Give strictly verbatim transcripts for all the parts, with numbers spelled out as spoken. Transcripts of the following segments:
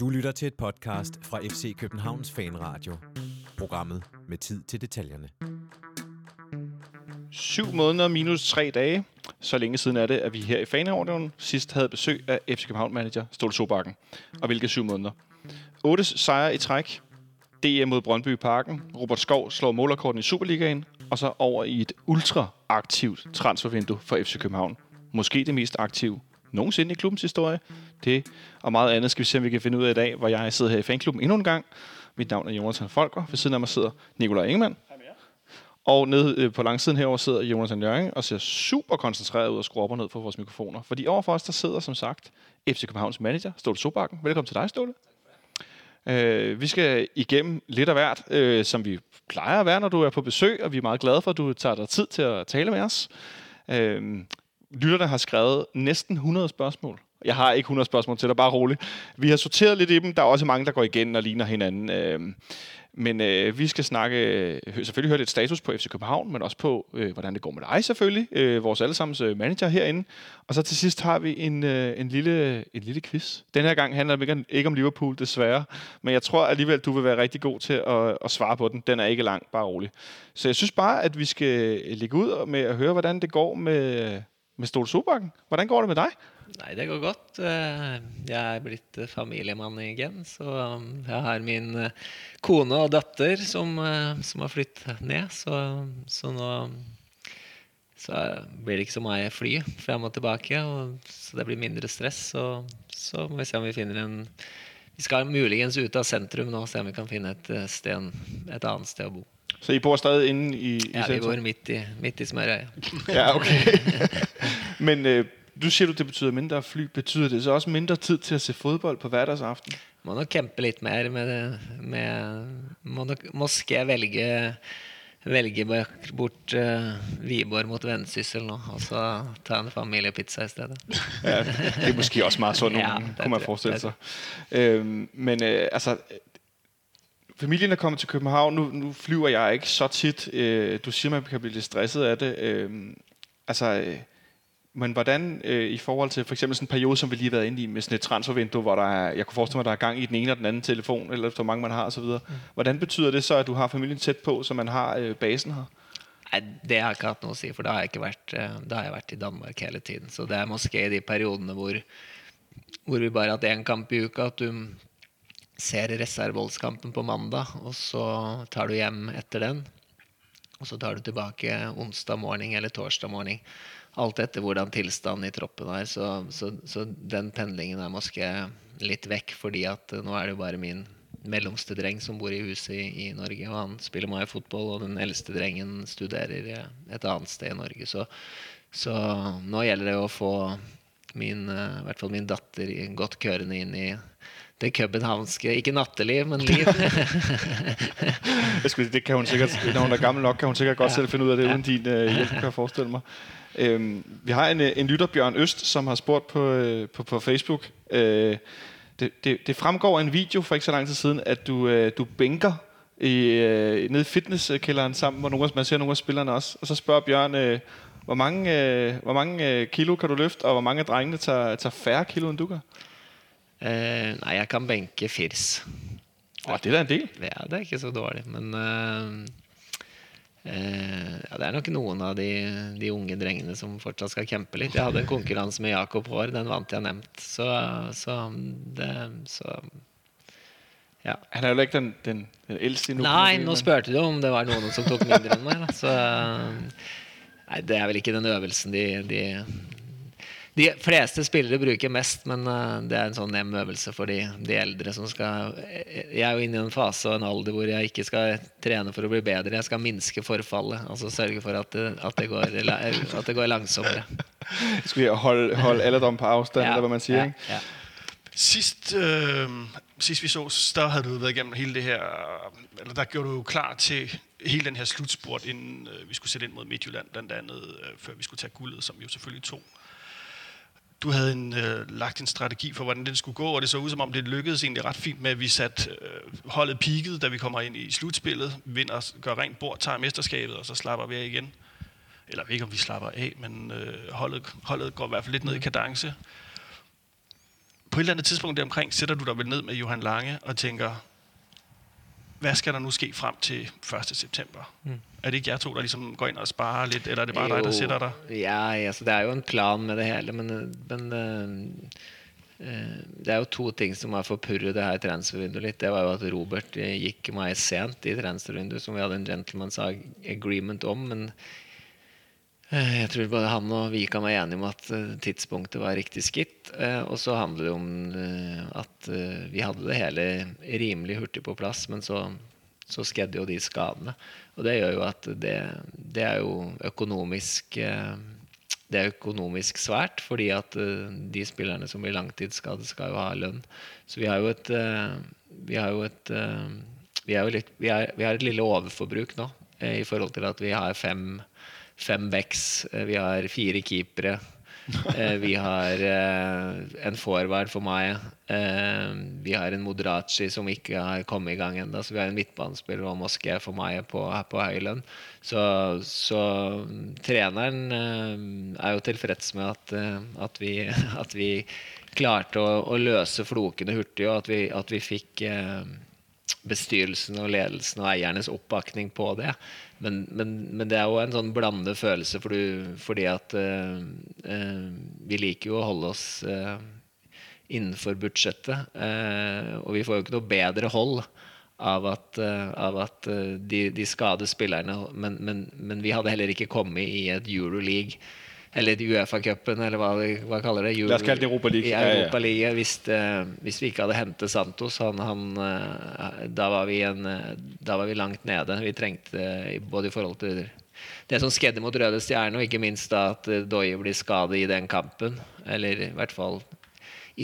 Du lytter til et podcast fra F C Københavns Fanradio. Programmet med tid til detaljerne. Syv måneder minus tre dage. Så længe siden er det, at vi her i Fanradio sidst havde besøg af F C København-manager Ståle Solbakken. Og hvilke syv måneder. Otte sejre i træk. D M mod Brøndby i Parken. Robert Skov slår målerkorten i Superligaen. Og så over i et ultraaktivt transfervindue for F C København. Måske det mest aktive nogensinde i klubbens historie. Det og meget andet skal vi se, om vi kan finde ud af i dag, hvor jeg sidder her i fanklubben endnu en gang. Mit navn er Jonas Falk, ved siden af mig sidder Nikolaj Ingemann. Og nede på langsiden herover sidder Jonas Wind og ser super koncentreret ud og skruer op og ned på vores mikrofoner. Fordi overfor os, der sidder som sagt F C Københavns manager, Ståle Solbakken. Velkommen til dig, Ståle. Uh, vi skal igennem lidt af hvert, uh, som vi plejer at være, når du er på besøg, og vi er meget glade for, at du tager dig tid til at tale med os. Uh, lytterne har skrevet næsten hundrede spørgsmål. Jeg har ikke hundrede spørgsmål til dig, bare roligt. Vi har sorteret lidt i dem. Der er også mange, der går igen og ligner hinanden. Uh, men uh, vi skal snakke, uh, selvfølgelig høre lidt status på F C København, men også på, uh, hvordan det går med dig selvfølgelig, uh, vores allesammens uh, manager herinde. Og så til sidst har vi en, uh, en, lille, en lille quiz. Den her gang handler det ikke om Liverpool, desværre. Men jeg tror alligevel, du vil være rigtig god til at, at svare på den. Den er ikke lang, bare roligt. Så jeg synes bare, at vi skal ligge ud med at høre, hvordan det går med... med Ståle Solbakken. Hvordan går det med dig? Nej, det går godt. Jeg er blitt familiemann igen, så jeg har min kone og datter som, som har flyttet ned, så, så nå så blir det ikke så mye fly frem og tilbake, og, så det blir mindre stress, så, så må vi se om vi finner en... Vi skal muligens ut av sentrum nå, se om vi kan finne et, sted, et annet sted å bo. Så I bor stadig inde i, i ja, centrum? Ja, vi bor midt i, midt i Smerøy. Ja, okay. Men øh, du siger, at det betyder mindre fly. Betyder det så også mindre tid til at se fodbold på hverdagsaften? Må nok kæmpe lidt mere med det. Med, må nok, måske vælge, vælge bort uh, Viborg mot Vendsyssel nu, og så tage en familiepizza i stedet. Ja, det er måske også meget sådan, ja, kunne man forestille sig. Øhm, men øh, altså... Familien er kommet til København. Nu, nu flyver jeg ikke så tit. Øh, du siger, man kan blive lidt stresset af det. Øh, altså, øh, men hvordan øh, i forhold til for eksempel sådan en periode, som vi lige har været inde i, med sådan et transfervindue, hvor der er, jeg kunne forestille mig, at der er gang i den ene og den anden telefon, eller hvor mange man har osv. Hvordan betyder det så, at du har familien tæt på, så man har øh, basen her? Nej, det har jeg ikke haft noget at sige, for der har jeg ikke været, der har jeg været i Danmark hele tiden. Så det er måske de perioderne, hvor, hvor vi bare har haft en kamp i uka, at du... ser reserveholdskampen på mandag, og så tar du hjem efter den, og så tar du tilbake onsdag morgen eller torsdag morgen, alt efter hvordan tilstanden i troppen er, så, så, så den pendlingen er måske lidt væk, fordi at nu er det jo bare min mellemste dreng som bor i huset i, i Norge, og han spiller meget fotboll, og den ældste drengen studerer et andet sted i Norge, så, så nu gælder det jo at få min, i hvert fall min datter godt kørende ind i det københavnske, ikke natteliv, men liv. Jeg skulle, det kan hun sikkert, når hun er gammel nok, kan hun sikkert godt ja. selv finde ud af det, ja. uden din øh, hjælp, kan jeg forestille mig. Øhm, vi har en, en lytter, Bjørn Øst, som har spurgt på, øh, på, på Facebook. Øh, det, det, det fremgår af en video for ikke så lang tid siden, at du, øh, du bænker i, øh, nede i fitnesskælderen sammen, hvor nogle, man ser nogle af spillerne også. Og så spørger Bjørn, øh, hvor mange, øh, hvor mange øh, kilo kan du løfte, og hvor mange drengene tager, tager færre kilo, end du gør? Uh, nej, jeg kan bænke firs. Åh, det er en del. Ja, det er ikke så dårligt, men uh, uh, ja, det er nok nogen av de, de unge drengene som fortsatt skal kæmpe lidt. Jeg havde en konkurrens med Jakob Hår, den vant jeg nemt, så, så, det, så ja. Han er jo ikke den, den, den ældste nu. Nej, nu spørgte du om det var nogen, som tog mindre end mig, så nej, det er vel ikke den øvelsen, de... de De fleste spillere bruker mest, men det er en sånn nem øvelse for de, de eldre som skal... Jeg er jo inne i en fase og en alder hvor jeg ikke skal trene for å bli bedre. Jeg skal minske forfallet, altså sørge for at det, at det, går, at det går langsommere. Jeg skulle holde, holde alderdom på afstand, ja, eller hvad man sier. Ja, ja. Sist, øh, sist vi så, der havde du været igennem hele det her... Eller der gjorde du jo klar til hele den her slutspurt, inden vi skulle sætte ind mod Midtjylland, blandt andet før vi skulle tage guldet, som vi jo selvfølgelig tog. Du havde en, øh, lagt en strategi for, hvordan det skulle gå, og det så ud, som om det lykkedes egentlig ret fint med, at vi satte øh, holdet peaket, da vi kommer ind i slutspillet, vinder, gør rent bord, tager mesterskabet, og så slapper vi af igen. Eller ikke, om vi slapper af, men øh, holdet, holdet går i hvert fald lidt ned i kadence. på et eller andet tidspunkt deromkring sætter du dig vel ned med Johan Lange og tænker, hvad skal der nu ske frem til første september? Mm. Er det ikke jer to, der ligesom går ind og sparer lidt, eller er det bare jo, dig, der sætter dig? Ja, altså, det er jo en plan med det hele, men, men øh, øh, det er jo to ting, som har forpurret det her transfervinduet lidt. Det var jo, at Robert gik mig sent i transfervinduet, som vi havde en gentleman's agreement om, men jeg tror både han og vi kan være enige om at tidspunktet var rigtig skidt, og så handlede det om at vi havde det hele rimelig hurtigt på plads, men så, så skedde jo de skadene. Og det gjør jo at det, det er jo økonomisk, det er økonomisk svært, fordi at de spillerne som blir langtidsskadet skal jo ha lønn. Så vi har jo et, vi har jo et, vi har jo litt, vi har, vi har et lille overforbruk nå, i forhold til at vi har fem fem backs, vi har fire keepere, vi har en forward for meg, vi har en Moderaci som ikke har kommet i gang enda, så vi har en midtbanespiller og Moské for meg på, på Høyland. Så, så treneren er jo tilfreds med at, at, vi, at vi klarte å, å løse flokene hurtig, og at vi, at vi fikk bestyrelsen og ledelsen og eiernes oppbakning på det. Men, men, men det er jo en sånn blandet følelse, for du, fordi at uh, uh, vi liker jo å holde oss uh, innenfor budsjettet, uh, og vi får jo ikke noe bedre hold av at, uh, av at uh, de, de skader spillerne, men, men, men vi hadde heller ikke kommet i et Euroleague, eller i UEFA-cupen, eller hva, hva kaller det? Euro, La oss kalle det Europa League. I Europa League, hvis, uh, hvis vi ikke hadde hentet Santos, han, han, uh, da, var vi en, uh, da var vi langt nede. Vi trengte uh, både i forhold til det som skedde mot Røde Stjerne, og ikke minst da at uh, Doye blir skadet i den kampen, eller i hvert fall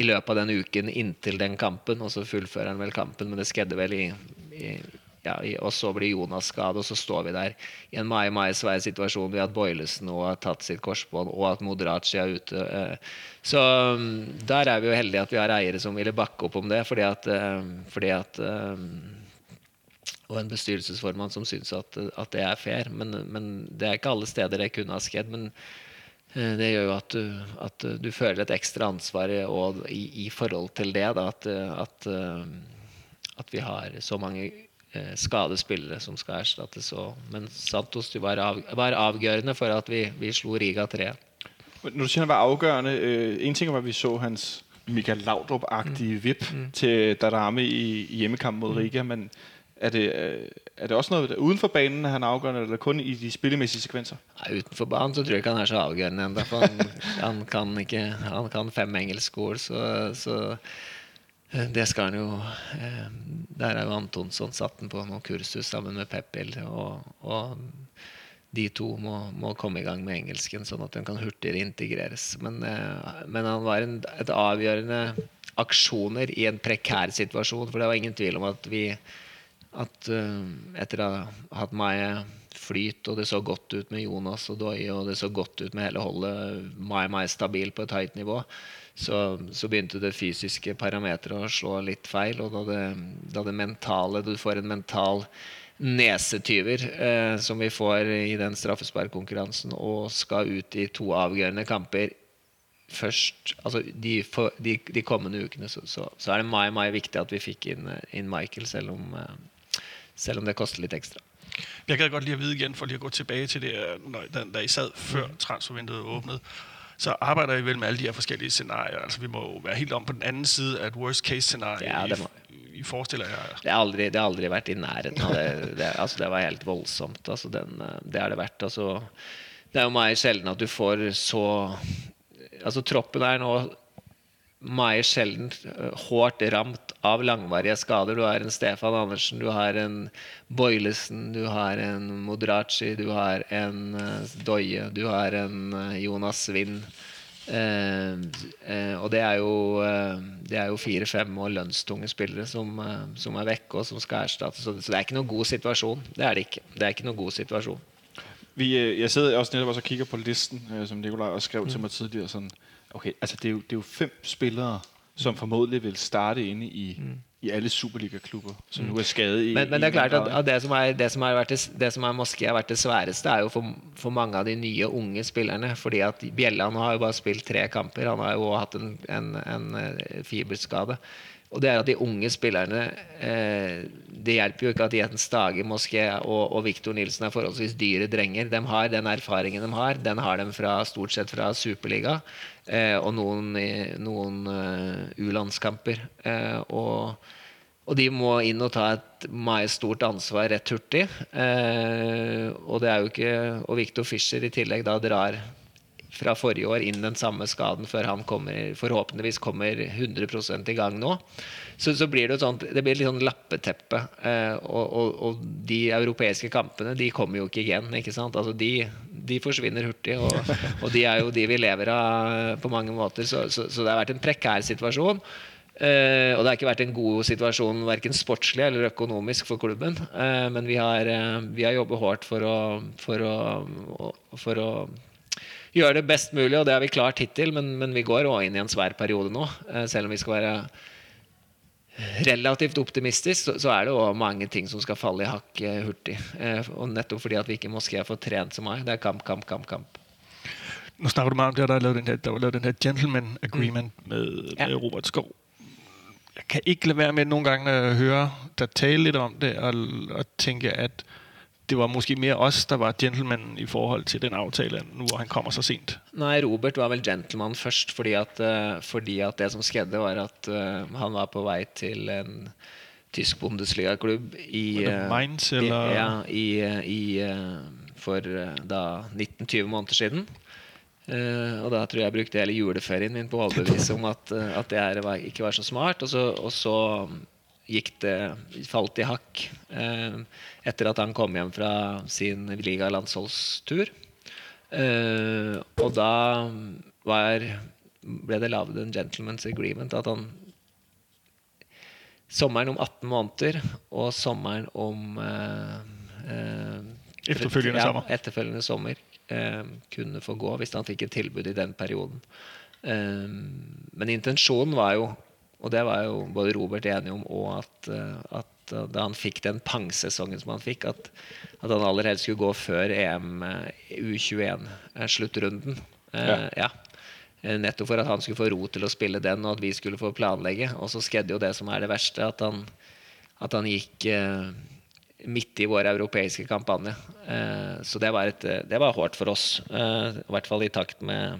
i løpet av den uken inntil den kampen, og så fullfører han vel kampen, men det skedde vel i... i ja, og så blir Jonas skadet, og så står vi der i en meget, meget svær situasjon ved at Boilesen nå har tatt sitt korsbånd, og at Moderaci er ute. Så der er vi jo heldige at vi har eiere som ville bakke opp om det, fordi at, fordi at og en bestyrelsesformann som synes at, at det er fair, men, men det er ikke alle steder det kunne ha skjedd, men det gjør jo at du, at du føler et ekstra ansvar og i, i forhold til det da, at, at, at vi har så mange skadespillere som skal erstattes. Og, men Santos var, av, var afgørende for at vi, vi slog Riga tre. Når du siger, han var afgørende, øh, en ting var, at vi så hans Michael Laudrup-agtige mm. vip mm. til Darame i, i hjemmekampen mod mm. Riga, men er det, er det også noget uden for banen, han er afgørende, eller kun i de spillemæssige sekvenser? Nej, uden for banen, så tror jeg ikke, han er så afgørende enda, for han, han, kan, ikke, han kan fem engelske ord, så... så det skal han jo, der er jo Antonsson satt den på noen kursus sammen med Pep Biel, og, og de to må, må komme i gang med engelsken, sånn at den kan hurtigere integreres. Men, men han var en, et avgjørende aksjoner i en prekær situasjon, for det var ingen tvil om at vi, at etter å ha hatt meg flyt, og det så godt ut med Jonas og Doye, og det så godt ut med hele holdet, meget, meget stabil på et høyt nivå, så, så begynte det fysiske parametret å slå litt feil, og da det, da det mentale, du får en mental nesetyver eh, som vi får i den straffesparkkonkurransen, og skal ut i to avgjørende kamper først, altså de, for, de, de kommende ukene, så, så, så er det meget, meget viktig at vi fikk inn, inn Michael, selv om, eh, selv om det koster litt ekstra. Jeg gad godt lige at vide igen, for lige at gå tilbage til det, da I sad før transfervinduet åbnede, så arbejder I vel med alle de her forskellige scenarier. Altså vi må jo være helt om på den anden side af et worst case scenario, ja, det må... I, I forestiller jer. Det har aldrig, det har aldrig været i nærheden. Det, det, altså det var helt voldsomt. Altså den, det har det været. Altså det er jo meget sjældent at du får så, altså troppen er nu meget sjældent hårdt ramt av langvarige skader. Du har en Stefan Andersen, du har en Boilesen, du har en Moderaci, du har en Doye, du har en Jonas Wind. Eh, eh, og det er jo det er jo fire-fem og lønnstunge spillere som som er vekk og som skal erstattes. Så det er ikke noen god situasjon. Det er det ikke. Det er ikke noen god situasjon. Vi, jeg sidder også netop og kigger på listen, som Nikolaj også skrev mm. til mig tidligere, sådan okay, altså det er jo, det er jo fem spillere, som formodentlig vil starte inde i mm. i alle Superliga-klubber, som mm. nu er skadet i... Men, men det er klart at, at det, som er, det, som har vært det, det som er måske har vært det sværeste, er jo for, for mange av de nye, unge spillerne, fordi at Bjelland har jo bare spilt tre kamper, han har jo hatt en, en, en fiberskade. Og det er at de unge spillerne, eh, det hjelper jo ikke at Jens Stage måske og, og Victor Nelson er forholdsvis dyre drenger. De har den erfaringen de har, den har de fra, stort sett fra Superliga, eh, og noen, noen uh, U-landskamper. Eh, og, og de må inn og ta et meget stort ansvar rett hurtig. Eh, og, det er jo ikke, og Victor Fischer i tillegg da drar... fra forrige år inn den samme skaden før han kommer, forhåpentligvis kommer hundre prosent i gang nå, så, så blir det jo sånt, det blir litt sånn lappeteppe, eh, og, og, og de europeiske kampene, de kommer jo ikke igjen, ikke sant, altså de, de forsvinner hurtig, og, og de er jo de vi lever av på mange måter, så, så, så det har vært en prekær situasjon, eh, og det har ikke vært en god situasjon, hverken sportslig eller økonomisk for klubben, eh, men vi har, eh, vi har jobbet hårdt for å, for å, for å gjør det best mulig, og det har vi klart hittil, men, men vi går også inn i en svær periode nå. Selv om vi skal være relativt optimistisk, så, så er det også mange ting som skal falle i hakk hurtig. Og nettopp fordi at vi ikke måske har fått trent som meg. Det er kamp, kamp, kamp, kamp. Nu snakker du meget om det, at der er lavet den her, der var lavet den her gentleman agreement mm. med, med ja. Robert Skov. Jeg kan ikke lade være med nogle gange at høre dig tale lidt om det, og, og tænke, at det var måske mere os, der var gentleman i forhold til den aftale, nu hvor han kommer så sent. Nej, Robert var vel gentleman først, fordi at, uh, fordi at det som skedde var at uh, han var på vej til en tysk Bundesliga-klub i uh, Mainz, eller? I, ja, i, i, uh, for uh, da nitten til tyve måneder siden. Uh, og da tror jeg jeg brukte hele juleferien min på å overbevise om at, uh, at det her var, ikke var så smart, og så... Og så gikk det, falt i hakk eh, etter at han kom hjem fra sin Liga-landsholdstur. Eh, og da var, ble det lavet en gentleman's agreement at han sommeren om atten måneder og sommeren om eh, eh, etterfølgende, ja, etterfølgende sommer eh, kunne få gå hvis han fikk et tilbud i den perioden. Eh, men intensjonen var jo og det var jo både Robert enig om, og at, at da han fikk den pangsesongen som han fikk, at, at han allerede skulle gå før E M U tjueen-sluttrunden. Ja. Uh, ja. Nettopp for at han skulle få ro til å spille den, og at vi skulle få planlegge. Og så skjedde jo det som er det verste, at han, at han gikk uh, midt i vår europeiske kampanje. Uh, så det var, et, det var hårdt for oss, uh, i hvert fall i takt med...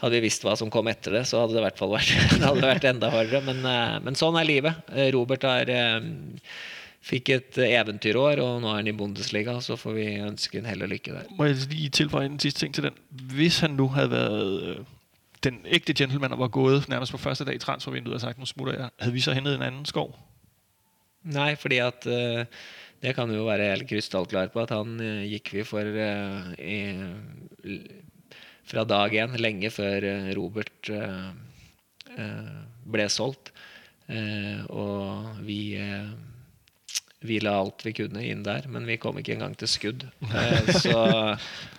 Hadde vi visst hva som kom etter det, så hadde det i hvert fall vært, hadde det vært enda hardere. Men, men sånn er livet. Robert har, fikk et eventyrår, og nå er han i Bundesliga, så får vi ønske en held og lykke der. Må jeg lige tilføje en sidste ting til den? Hvis han nu havde været den ægte gentleman, og var gået nærmest på første dag i transfervinduet og sagt, nu smutter jeg, havde vi så hentet en anden Skov? Nej, fordi at... Det kan jo være helt krystallklar på, at han gikk vi for... I, fra dag en, lenge før Robert uh, uh, ble solgt. Uh, og vi, uh, vi la alt vi kunne inn der, men vi kom ikke engang til skudd. Uh, så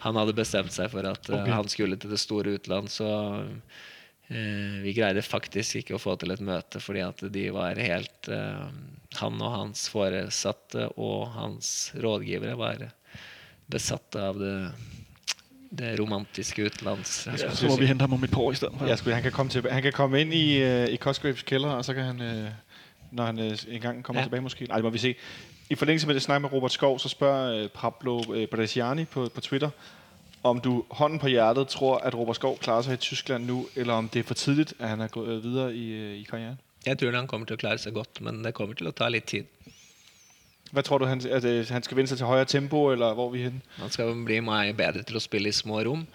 han hadde bestemt seg for at uh, okay. han skulle til det store utland, så uh, vi greide faktisk ikke å få til et møte, fordi at de var helt, uh, han og hans foresatte og hans rådgivere var besatt av det... Det romantiske utlands. Ja, så må vi hente ham om et par år i stedet for. Ja, sku, han, kan komme til, han kan komme ind i, uh, i Cosgraves kælder, og så kan han, uh, når han uh, engang kommer ja. tilbage måske. Nej, det må vi se. I forlængelse med det snak med Robert Skov, så spørger uh, Pablo uh, Bresciani på, på Twitter, om du hånden på hjertet tror, at Robert Skov klarer sig i Tyskland nu, eller om det er for tidligt, at han er gået uh, videre i, uh, i karrieren? Jeg tror, han kommer til at klare sig godt, men det kommer til at ta lidt tid. Hvad tror du, han, at han skal vende sig til højere tempo, eller hvor er vi henne? Han skal blive meget bedre til at spille i små rum,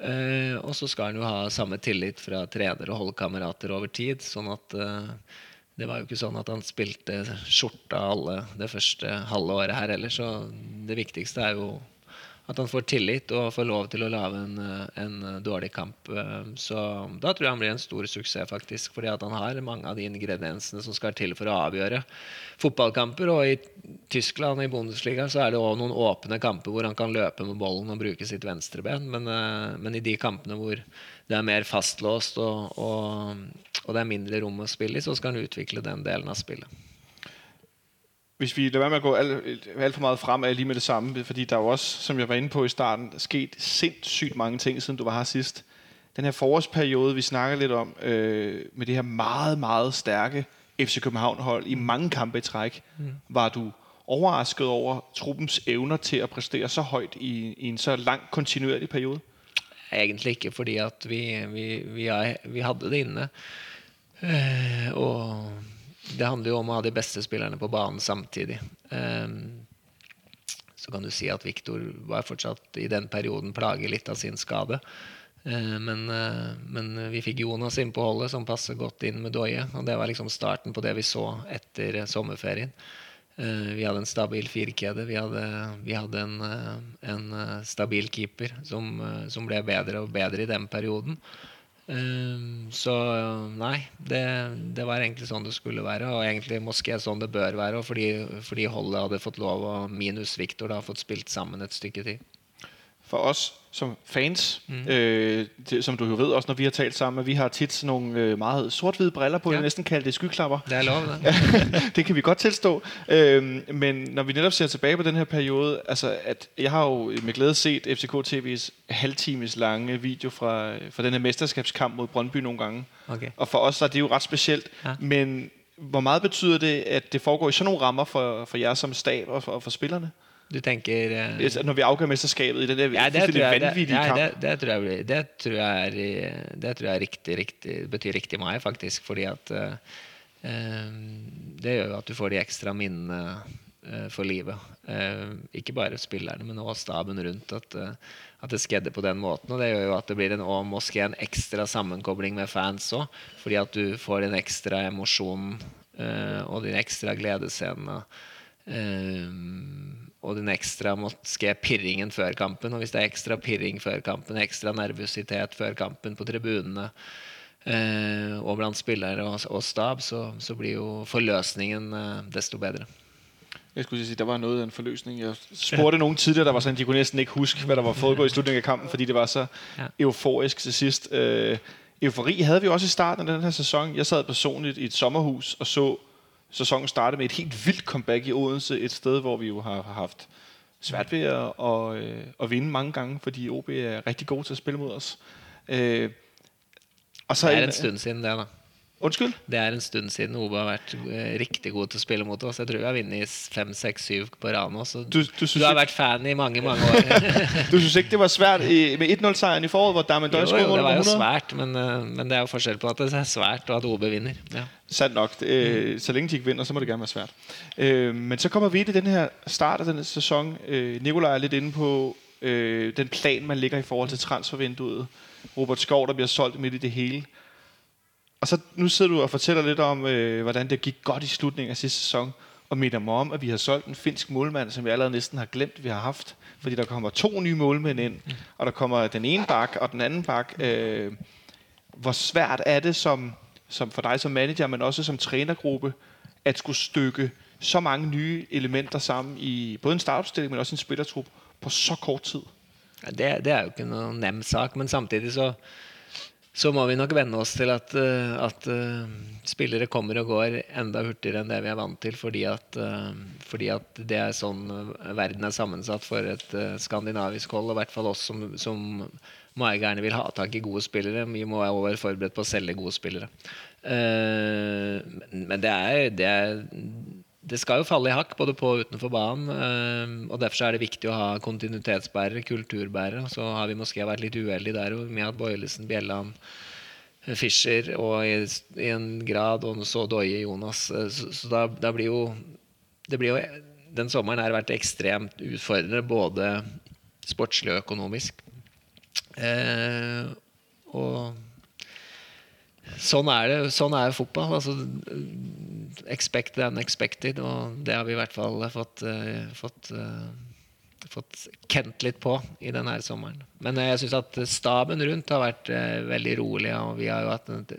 uh, og så skal han jo have samme tillit fra træner og holdkammerater over tid, sådan at uh, det var jo ikke sådan, at han spilte skjorta alle det første halve året her eller så det vigtigste er jo, at han får tillit og får lov til at lave en, en dårlig kamp. Så da tror jeg han blir en stor suksess faktisk, fordi at han har mange av de ingrediensene som skal til for å avgjøre fotballkamper, og i Tyskland i Bundesliga så er det også noen åpne kamper hvor han kan løpe med bollen og bruke sitt venstreben, men, men i de kampene hvor det er mer fastlåst og, og, og det er mindre rum å spille i, så skal han utvikle den delen av spillet. Hvis vi lader være med at gå alt, alt for meget frem, er lige med det samme, fordi der er jo også, som jeg var inde på i starten, sket sindssygt mange ting, siden du var her sidst. Den her forårsperiode, vi snakker lidt om, øh, med det her meget, meget stærke F C København-hold i mange kampe i træk, mm. var du overrasket over truppens evner til at præstere så højt i, i en så lang, kontinuerlig periode? Egentlig ikke, fordi at vi, vi, vi, er, vi hadde det inne, øh, og det handler jo om å ha de beste spillerne på banen samtidig. Um, så kan du si at Victor var fortsatt i den perioden plaget litt av sin skade. Uh, men, uh, men vi fikk Jonas inn på holdet som passet godt inn med Doye, og det var liksom starten på det vi så etter sommerferien. Uh, vi hadde en stabil firkede, vi hadde, vi hadde en, uh, en stabil keeper som, uh, som ble bedre og bedre i den perioden. Um, så nej, det, det var egentlig sådan det skulle være, og egentlig måske sådan det bør være, fordi fordi holdet havde fået lov og minus Victor der har fået spillet sammen et stykke tid. For os som fans, mm. øh, det, som du jo ved også, når vi har talt sammen, vi har tit sådan nogle øh, meget sort-hvide briller på, ja. Jeg næsten kalder det skyklapper. Det er lov, da. Det kan vi godt tilstå. Øh, men når vi netop ser tilbage på den her periode, altså at jeg har jo med glæde set F C K T V's halvtimes lange video fra, fra den her mesterskabskamp mod Brøndby nogle gange. Okay. Og for os er det jo ret specielt, ja. Men hvor meget betyder det, at det foregår i sådan nogle rammer for, for jer som stab og for, og for spillerne? Du tænker uh, når vi afgør mesterskabet i den der ja, det er det vanvittige kamp. Ja, det, det tror jeg det tror jeg er det tror jeg er rigtig rigtig betyder rigtig meget faktisk, fordi at uh, det gør jo at du får de ekstra minder uh, for livet. Uh, ikke bare spillerne, men også staben rundt at uh, at det skedde på den måten, og det gør jo at det blir en og måske en ekstra sammenkobling med fans også, fordi at du får den ekstra emotion uh, og den ekstra glædescene. Uh, og den ekstra måske pirringen før kampen, og hvis det er ekstra pirring før kampen, ekstra nervositet før kampen på tribunene eh, og blandt spillere og, og stab, så, så blir jo forløsningen eh, desto bedre. Jeg skulle sige, der var noget af en forløsning. Jeg spurgte nogen tidligere, der var sådan, de kunne næsten ikke huske, hvad der var foregået i slutningen af kampen, fordi det var så ja. Euforisk til sidst. Øh, eufori havde vi også i starten af den her sæson. Jeg sad personligt i et sommerhus og så sæsonen startede med et helt vildt comeback i Odense, et sted, hvor vi jo har haft svært ved at, og, øh, at vinde mange gange, fordi O B er rigtig god til at spille mod os. Øh, og så det er en stund siden der, da. Undskyld? Det er en stund siden O B har været øh, rigtig god til at spille mod os. Jeg tror, jeg har vundet fem, seks, syv på Rano, så du, du, du har været fan i mange, mange år. Du synes ikke, det var svært i, med et nul sejren i foråret, hvor Damien Døjs mål var hundrede? Jo, det var jo svært, men, øh, men der er jo forskel på, at det er svært, og at O B vinder. Ja. Sandt nok. Øh, mm. Så længe de ikke vinder, så må det gerne være svært. Øh, men så kommer vi til den her start af den sæson. Øh, Nikolaj er lidt inde på øh, den plan, man ligger i forhold til transfervinduet. Robert Skov, der bliver solgt midt i det hele. Og så nu sidder du og fortæller lidt om, øh, hvordan det gik godt i slutningen af sidste sæson, og minder mig om, at vi har solgt en finsk målmand, som vi allerede næsten har glemt, vi har haft, fordi der kommer to nye målmænd ind, og der kommer den ene bak og den anden bak. Øh, hvor svært er det som, som for dig som manager, men også som trænergruppe, at skulle stykke så mange nye elementer sammen i både en startopstilling, men også en spillertrup på så kort tid? Ja, det, er, det er jo ikke nogen nem sak, men samtidig så så må vi nok vende oss til at, at spillere kommer og går enda hurtigere enn det vi er vant til, fordi at, fordi at det er sånn verden er sammensatt for et skandinavisk hold, og i hvert fall oss som, som meget gerne vil ha tak i gode spillere. Vi må være over forberedt på å selge gode spillere. Men det er, det er det skal jo falle i hakk, både på og utenfor banen, og derfor er det viktig å ha kontinuitetsbærere, kulturbærere. Så har vi måske vært litt uheldige der med at Boilesen, Bjelland, Fischer, og i en grad, og så Doye, Jonas. Så da, da blir jo, det blir jo, den sommeren har vært ekstremt utfordrende, både sportslig og økonomisk. Eh, og sånn er det, sånn er fotball, altså expected and expected, og det har vi i hvert fall fått, uh, fått, uh, fått kent litt på i den her sommeren. Men jeg synes at staben rundt har vært uh, veldig rolig, og vi har jo hatt et,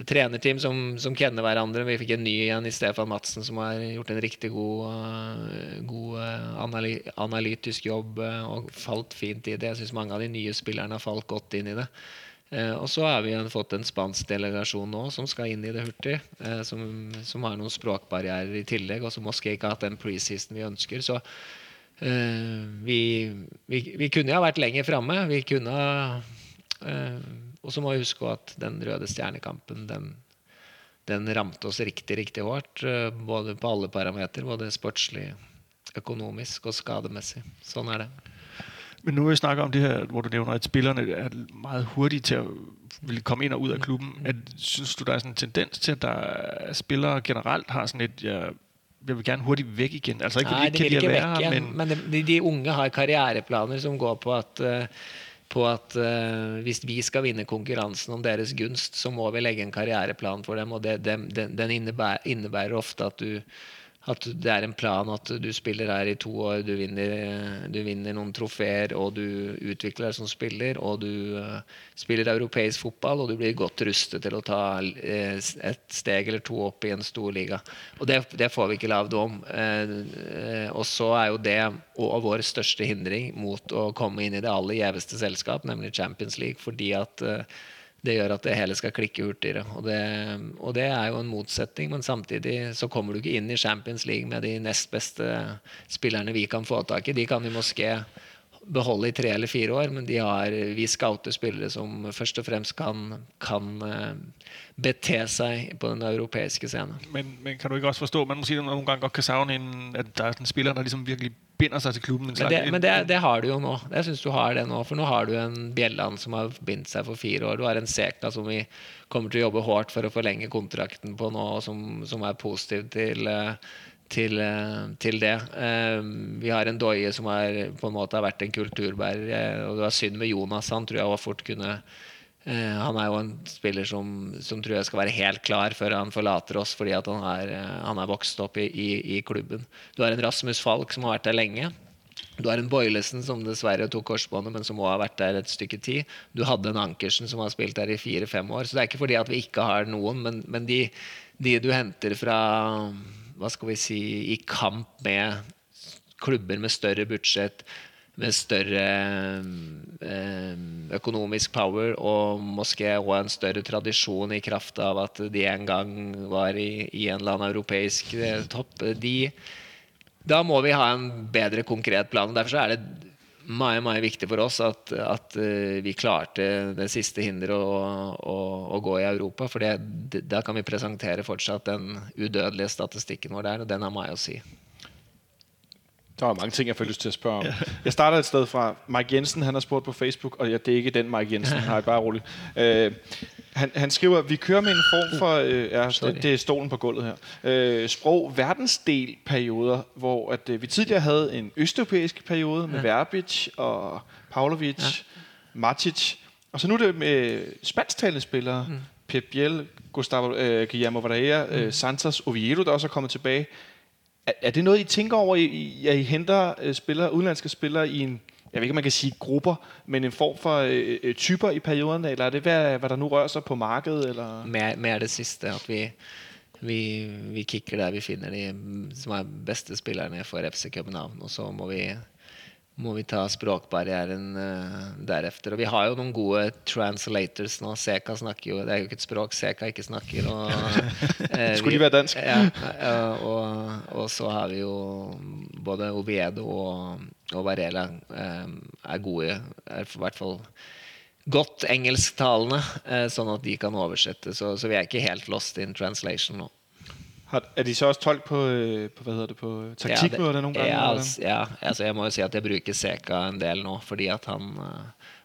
et trenerteam som, som kjenner hverandre. Vi fikk en ny igjen i Stefan Madsen, som har gjort en riktig god, uh, god uh, analy- analytisk jobb, uh, og falt fint i det. Jeg synes mange av de nye spillerne har falt godt inn i det. Eh, og så har vi fått en spansk delegation nå som skal inn i det hurtig, eh, som, som har noen språkbarrierer i tillegg, og som måske ikke har hatt den preseason vi ønsker, så eh, vi, vi, vi kunne ha vært lenger fremme, vi kunne ha, eh, og så må vi huske at den røde stjernekampen, den den ramte oss riktig, riktig hårt, både på alle parametre, både sportslig, økonomisk og skademæssigt. Sådan er det. Men nu vi snakker om det her, hvor du nævner, at spillerne er meget hurtige til at ville komme ind og ud af klubben. At, synes du, der er sådan en tendens til, at der er spillere generelt har sådan et, ja, jeg vil gerne hurtigt væk igen? Altså ikke, nej, det vil ikke væk være, ja. Men, men de, de unge har karriereplaner, som går på at... Uh, på at uh, hvis vi skal vinne konkurrensen om deres gunst, så må vi legge en karriereplan for dem, og det, dem, den, den innebærer, innebærer ofte at, du, at det er en plan at du spiller her i to år, du vinner, du vinner noen troféer, og du utvikler deg som spiller, og du uh, spiller europeisk fotball, og du blir godt rustet til å ta uh, et steg eller to opp i en stor liga. Og det, det får vi ikke lavd om. Uh, uh, og så er jo det... og vår største hindring mot å komme inn i det aller gjeveste selskap, nemlig Champions League, fordi at det gjør at det hele skal klikke hurtigere. Og det, og det er jo en motsetning, men samtidig så kommer du ikke inn i Champions League med de nest beste spillerne vi kan få tak i. De kan vi måske beholde i tre eller fire år, men de har, vi scouter spillere som først og fremst kan, kan bete sig på den europæiske scene. Men, men kan du ikke også forstå, man må sige, at man nogle gange godt kan savne en, at der er en spiller, der liksom virkelig binder sig til klubben. Men, det, men det, det har du jo nå. Jeg synes du har det nå, for nu har du en Bjelland som har bindt sig for fire år. Du har en Zeca som vi kommer til at jobbe hårdt for at forlænge kontrakten på nå, som, som er positiv til... Til, til det. Vi har en Doye som er, på en måte har vært en kulturbærer, og det var synd med Jonas, han tror jeg var fort kunne, han er jo en spiller som, som tror jeg skal være helt klar før han forlater oss, fordi at han er, han er vokst opp i, i, i klubben. Du har en Rasmus Falk som har vært der lenge, du har en Boilesen som dessverre tog korsbåndet, men som også har vært der et stykke tid. Du hadde en Ankersen som har spilt der i fire-fem år, så det er ikke fordi at vi ikke har noen, men, men de, de du henter fra... Vad ska vi säga si, i kamp med klubbar med större budget, med större ekonomisk power och måske och en större tradition i kraft av att de en gång var i, i en land europeisk topp. De då må vi ha en bättre konkret plan. Därför så är det meget, meget viktigt för oss att att vi klarte det sista hinder och och gå i Europa, för det där kan vi presentera fortsatt den udødelige statistikken vår der, og den har meget at sige. Der er mange ting jeg får lyst til at spørge om. Jeg starter et sted fra. Mike Jensen, han har spurgt på Facebook, og det er ikke den Mike Jensen, har jeg bare roligt. Uh, han, han skriver, vi kører med en form for, uh, ja, det, det er stolen på gulvet her, uh, sprog verdensdelperioder, hvor at, uh, vi tidligere havde en østeuropæisk periode med Verbič og Pavlovic, ja. Matic, og så nu er det med spansktalende spillere, mm. Pep Biel, Gustavo, uh, Guillermo Varela, mm. uh, Santos, Oviedo, der også er kommet tilbage. Er det noget, I tænker over, at I henter spillere, udenlandske spillere i en, jeg ved ikke, man kan sige grupper, men en form for uh, typer i perioderne, eller er det, hvad, hvad der nu rører sig på markedet? Eller? Mere, mere det sidste, at vi, vi, vi kikker der, vi finder de som er bedste spillerne for F C København, og så må vi, må vi ta språkbarrieren uh, derefter. Og vi har jo noen gode translators nå. Zeca snakker jo, det er jo ikke et språk Zeca ikke snakker. Og, uh, skulle de være dansk? Ja, uh, og, og så har vi jo både Oviedo og, og Varela uh, er gode, er i hvert fall godt engelsktalende, uh, sånn at de kan oversette. Så, så vi er ikke helt lost in translation nå. Er de så også tolk på, på hvad hedder det, på taktikmøder ja, nogle gange? Ja, altså, ja, altså jeg må jo sige, at jeg bruger Zeca en del nu, fordi at han,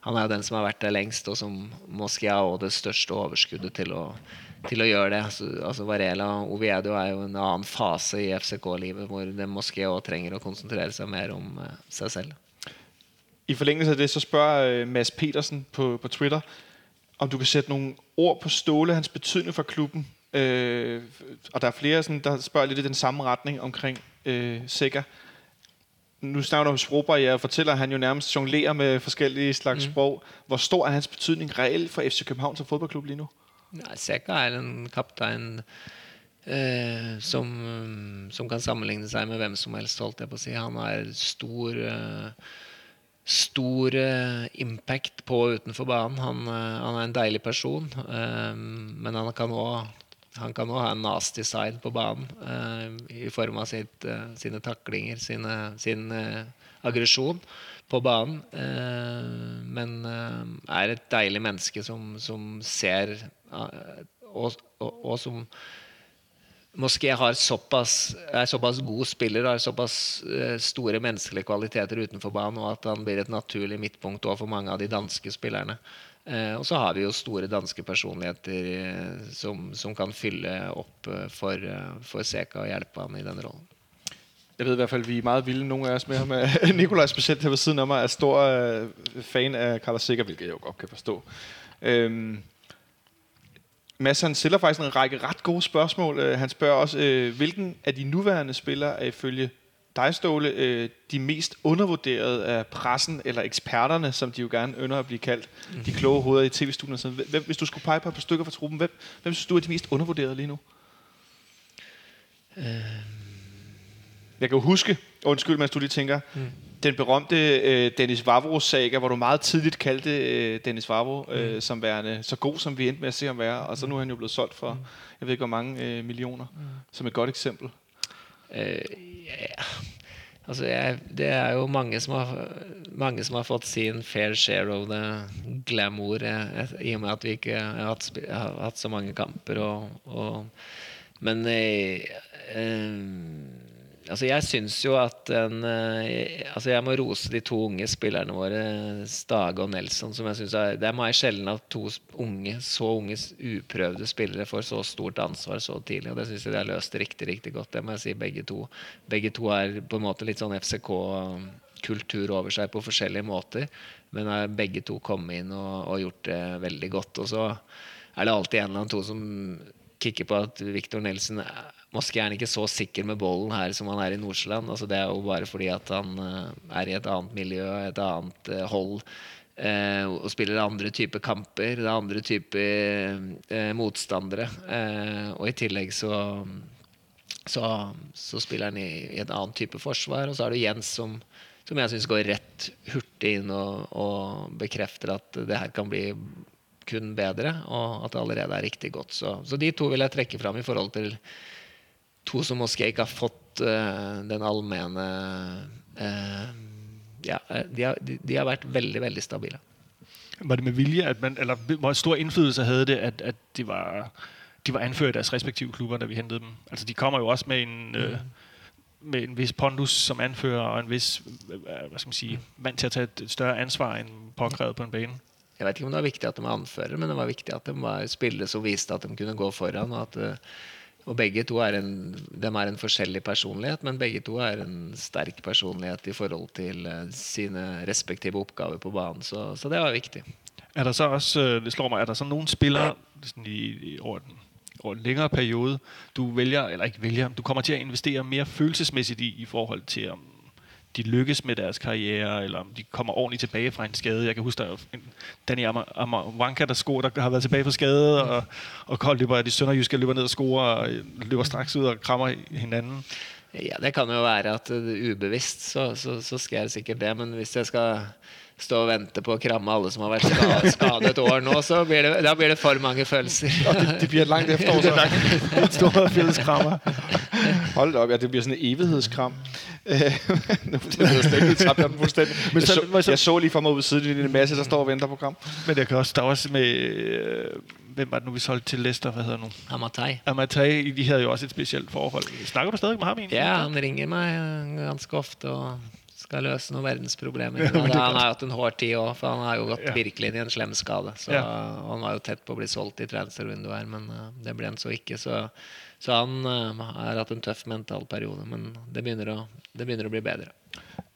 han er den, som har været der længst, og som måske har også det største overskuddet til at, til at gøre det. Altså, altså Varela og Oviedo er jo en anden fase i F C K-livet, hvor det måske også trænger at koncentrere sig mere om sig selv. I forlængelse af det, så spørger Mads Petersen på, på Twitter, om du kan sætte nogle ord på Ståle, hans betydning for klubben. Øh, og der er flere, sådan, der spørger lidt i den samme retning omkring øh, Zeca. Nu snakker du om sprogbarriere, og fortæller, at han jo nærmest jonglerer med forskellige slags mm. sprog. Hvor stor er hans betydning reelt for F C København som fodboldklub lige nu? Ja, Zeca er en kaptajn, øh, som, som kan sammenligne sig med hvem som helst, holdt jeg på at sige. Han er stor... Øh, stor uh, impact på utanför banan. Han uh, han är en dejlig person, uh, men han kan också han kan också ha en nasty side på banan uh, i form av sitt uh, sina tacklingar, sina sin uh, aggression på banan. Uh, men uh, är ett dejligt människa som som ser uh, och, och, och som måske har såpass er såpass god spiller, har såpass eh, store menneskelige kvaliteter utenfor banen, og at han blir et naturlig midtpunkt også for mange av de danske spillerne. Eh, og så har vi jo store danske personligheter eh, som, som kan fylle opp eh, for, eh, for Zeca og hjelpe han i den rollen. Jeg ved i hvert fald, vi er meget vilde, nogle af os med ham. Nikolaj specielt her ved siden af mig er stor øh, fan af Carlos Zeca, hvilket jeg jo godt kan forstå. Øhm Mads, han stiller faktisk en række ret gode spørgsmål. Han spørger også, hvilken af de nuværende spillere er ifølge dig, Ståle, de mest undervurderede af pressen eller eksperterne, som de jo gerne ønsker at blive kaldt, de kloge hoveder i tv-studien. Hvis du skulle pege på et par stykker fra truppen, hvem, hvem synes du er de mest undervurderede lige nu? Øh. Jeg kan jo huske, undskyld, mens du lige tænker, mm. den berømte øh, Dennis Vavro-saga, hvor du meget tidligt kaldte øh, Dennis Vavro øh, mm. som værende så god, som vi endte med at se ham være. Og så nu er han jo blevet solgt for, jeg ved ikke hvor mange øh, millioner, mm. som et godt eksempel. Øh, yeah. Altså, jeg, det er jo mange som, har, mange, som har fått sin fair share of the glamour, i og med at vi ikke har haft, har haft så mange kamper. Og, og, men... Øh, øh, Altså jeg synes jo at en, altså jeg må rose de to unge spillerne våre, Stage og Nelson, som jeg synes er, det er meget sjældent at to unge, så unge uprøvede spillere får så stort ansvar så tidligt, og det synes jeg det er løst rigtig, rigtig godt. Det må jeg sige, begge to. Begge to er på en måte lidt sådan F C K-kultur over sig på forskellige måter, men er begge to kommet ind og, og gjort det veldig godt, og så er det alltid en eller anden to som kikker på at Victor Nelson er, måske er han ikke så sikker med bollen her som han er i Nordsjælland. Altså det er jo bare fordi at han er i et andet miljø, et andet hold, eh, og spiller andre typer kamper, det er andre typer eh, motstandere, eh, og i tillegg så, så, så spiller han i, i et andet type forsvar, og så er det Jens som, som jeg synes går ret hurtigt ind og, og bekræfter at det her kan blive kun bedre, og at det allerede er rigtig godt. Så, så de to vil jeg trække frem i forhold til to som måske ikke har fått uh, den allmenne uh, ja, de har, de, de har været veldig, veldig stabile. Var det med vilje, at man, eller hvor stor indflydelse havde det, at, at de var, de var anført af deres respektive klubber, da vi hentede dem? Altså de kommer jo også med en, mm. øh, med en vis pondus som anfører, og en vis, hvad skal man sige, vant til at tage et større ansvar end påkrævet på en bane. Jeg vet ikke om det var vigtigt, at de var anfører, men det var vigtigt, at de var spillere, som viste, at de kunne gå foran, og at uh, og begge to er en, dem er en forskellig personlighet, men begge to er en stærk personlighet i forhold til sine respektive opgaver på banen, så, så det var vigtigt. Er der så også, det slår mig, er der så nogle spillere i, i over, den, over en længere periode, du vælger, eller ikke vælger, du kommer til at investere mere følelsesmæssigt i, i forhold til, om de lykkes med deres karriere, eller om de kommer ordentligt tilbage fra en skade. Jeg kan huske, der er en Danny Amaranka, der scorer, der har været tilbage fra skade, og, og Kold løber, de sønderjyske løber ned og scorer, og løber straks ud og krammer hinanden. Ja, det kan jo være, at ubevidst, så, så, så skal jeg sikkert det, men hvis jeg skal stå og vente på at kramme alle, som har været skadet et år nu, så blir det, der blir det for mange følelser. Ja, det, det bliver et langt efterår, så er en stor fælleskrammer. Hold op, ja, det bliver sådan en evighedskram. Nu fuldstændig. Jeg så lige for mig ud siden, det er en masse, der står og venter på kram. Men jeg kan også, der også med, øh, hvem var det nu, vi solgte til Leicester, hvad hedder nu? Amatai. Amatai, de havde jo også et specielt forhold. Snakker du stadig med ham egentlig? Ja, han ringer mig ganske ofte, og skal løse noen verdensproblemer. Ja, han har hatt en hård tid også, for han har jo gått ja. virkelig inn i en slem skade. Så ja. Han var jo tett på å bli solgt i transfervinduet her, men uh, det ble han så ikke. Så, så han uh, har hatt en tøff mental periode, men det begynner å, det begynner å bli bedre.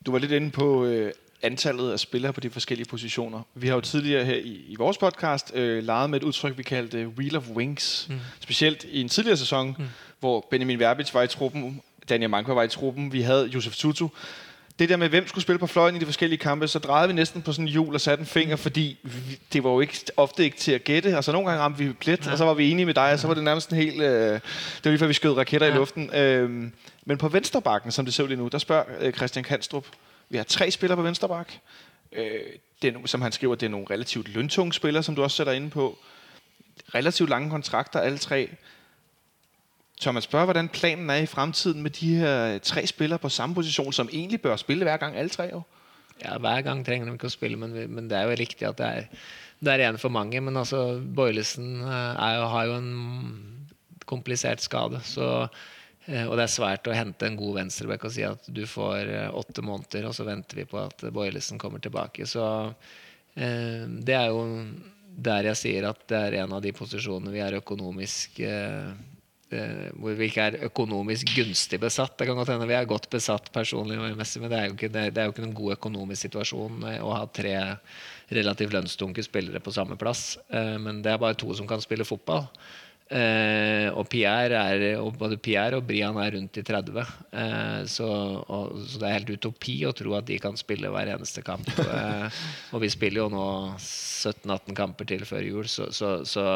Du var litt inne på uh, antallet av spillere på de forskjellige posisjoner. Vi har jo tidligere her i, i vores podcast uh, leget med et udtryk, vi kaldte Wheel of Wings. Mm. Specielt i en tidligere sæson, mm. hvor Benjamin Verbič var i truppen, Daniel Manko var i truppen, vi havde Josef Tutu. Det der med, hvem skulle spille på fløjen i de forskellige kampe, så drejede vi næsten på sådan en hjul og satte en finger, fordi vi, det var jo ikke, ofte ikke til at gætte. Altså nogle gange ramte vi plet, ja. og så var vi enige med dig, og så var det nærmest en helt... Øh, det var lige før, vi skød raketter ja. i luften. Øh, men på venstrebakken, som det ser lige nu, der spørger øh, Christian Kanstrup. Vi har tre spillere på venstrebak. Øh, det er, som han skriver, det er nogle relativt løntunge spillere, som du også sætter inde på. Relativt lange kontrakter, alle tre. Så man spørger, hvordan planen er i fremtiden med de her tre spillere på samme position, som egentlig bør spille hver gang alle tre år? Ja, hver gang trenger de ikke å spille, men, men det er jo riktig at det er, det er en for mange. Men altså, Boilesen er jo, har jo en komplisert skade, så... Og det er svært å hente en god venstreback og si at du får åtte måneder, og så venter vi på at Boilesen kommer tilbake. Så eh, det er jo der jeg sier at det er en av de posisjonene vi er økonomisk, eh, eh, hvor vi ikke er økonomisk gunstig besatt. Det kan godt hende vi er godt besatt personlig, men det er jo ikke, det er jo ikke en god økonomisk situasjon å ha tre relativt lønnstunke spillere på samme plass. Eh, men det er bare to som kan spille fotball. Uh, og Pierre er, og både Pierre og Brian er rundt i tretti, uh, så, og, så det er helt utopi å tro at de kan spille hver eneste kamp. Uh, og vi spiller jo nå sytten atten kamper til før jul, så, så, så,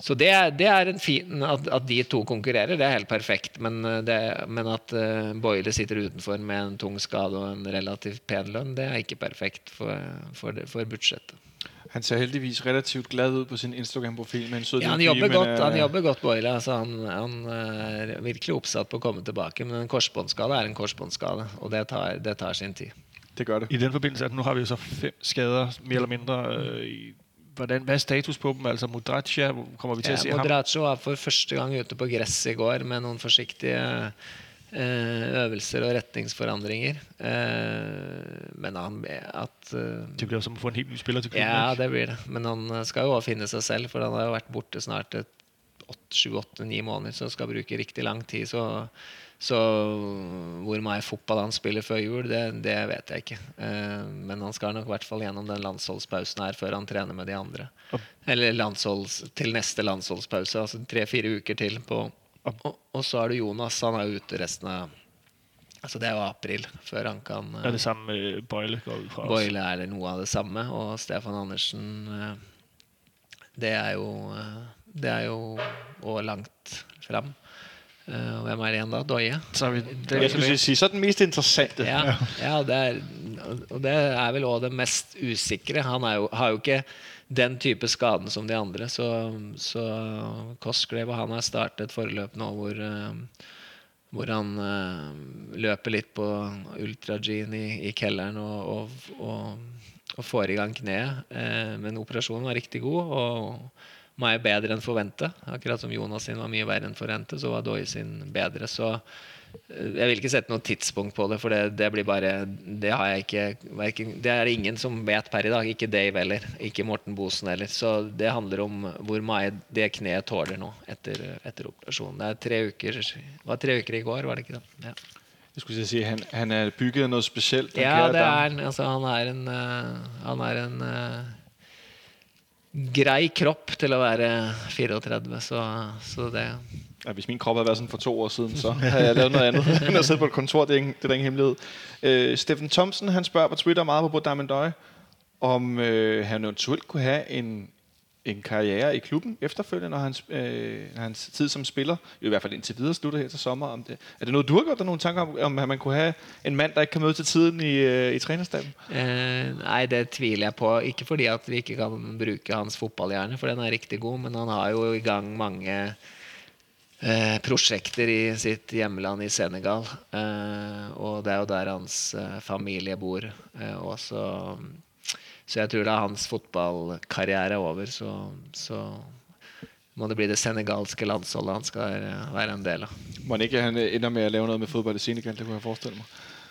så det, er, det er en fin at, at de to konkurrerer, det er helt perfekt, men, det, men at uh, Boyle sitter utenfor med en tung skade og en relativt pen lønn, det er ikke perfekt for, for, for budsjettet. Han ser heldigvis relativt glad ud på sin Instagram-profil. Men ja, han jobber godt, men, uh, han jobber godt, Boyle. Altså, han, han er virkelig opsat på at komme tilbage. Men en korsbåndsskade er en korsbåndsskade, og det tar, det tar sin tid. Det gør det. I den forbindelse, at nu har vi jo så fem skader, mere eller mindre. Øh, i, hvordan, hvad er status på dem? Altså Modricia, kommer vi til ja, at se Modricio ham? Modricia var for første gang ute på græs i går med nogle forsigtige... øvelser og retningsforandringer, men han at det bliver som at få en helt ny spiller til klubben. Ja, det blir det. Men han skal jo finne sig selv, for han har jo været borte snart et syv åtte ni måneder, så han skal bruge rigtig lang tid. Så, så hvor meget fodbold han spiller før jul, det, det vet jeg ikke. Men han skal nok i hvert fall gennem den landsholdspausen her, før han træner med de andre. Eller landsholds til næste landsholdspause, altså tre fire uger til på. Og, og så er det Jonas, han er ute resten av... Altså det er jo april, før han kan... Er det samme med Boyle? Boyle er det noe av det samme, og Stefan Andersen, det er jo, det er jo langt frem. Hvem er det igjen da? Doye? Jeg skulle si, så er den mest interessante. Ja, ja det er, og det er vel også det mest usikre. Han er jo, har jo ikke... den type skaden som de andre, så, så Cosgrave og han har startet forløp nå hvor, hvor han løper litt på ultragin i, i kelleren og, og, og, og får i gang kneet, men operasjonen var riktig god og mye bedre enn forventet. Akkurat som Jonas sin var mye verre enn forventet, så var Doye sin bedre, så jeg vil ikke sette noe tidspunkt på det, for det, det blir bare, det har jeg ikke, hverken, det er ingen som vet per i dag, ikke Dave heller, ikke Morten Bosen heller, så det handler om hvor meget det kneet tåler nå etter, etter operasjonen. Det er tre uker, det var tre uker i går, var det ikke det? Ja. Jeg skulle si, han, han er bygget noget specielt. Den ja, det er han, altså han er en, uh, han er en uh, grei kropp til å være fireogtredve, så, så det... Ja, hvis min krop havde været sådan for to år siden, så har jeg lavet noget andet end at sidde på et kontor. Det er ingen, det er ingen hemmelighed. Øh, Steffen Thomsen, han spørger på Twitter meget på Diamond Doye, om øh, han eventuelt kunne have en, en karriere i klubben efterfølgende, når hans, øh, hans tid som spiller, i hvert fald indtil videre slutter her til sommer. Om det. Er det noget, du har gjort dig nogle tanker om, om at man kunne have en mand, der ikke kan møde til tiden i, øh, i trænerstaben? Øh, nej, det tviler jeg på. Ikke fordi at vi ikke kan bruge hans fodboldhjerne, for den er rigtig god, men han har jo i gang mange... Eh, projekter i sitt hjemland i Senegal, eh, og det er jo der hans eh, familie bor, eh, og så, så jeg tror da hans fotballkarriere er over, så, så må det bli det senegalske landsoldet han skal eh, være en del av. Må ikke han ender med at lave noget med fodbold i Senegal, det kunne jeg forestille mig.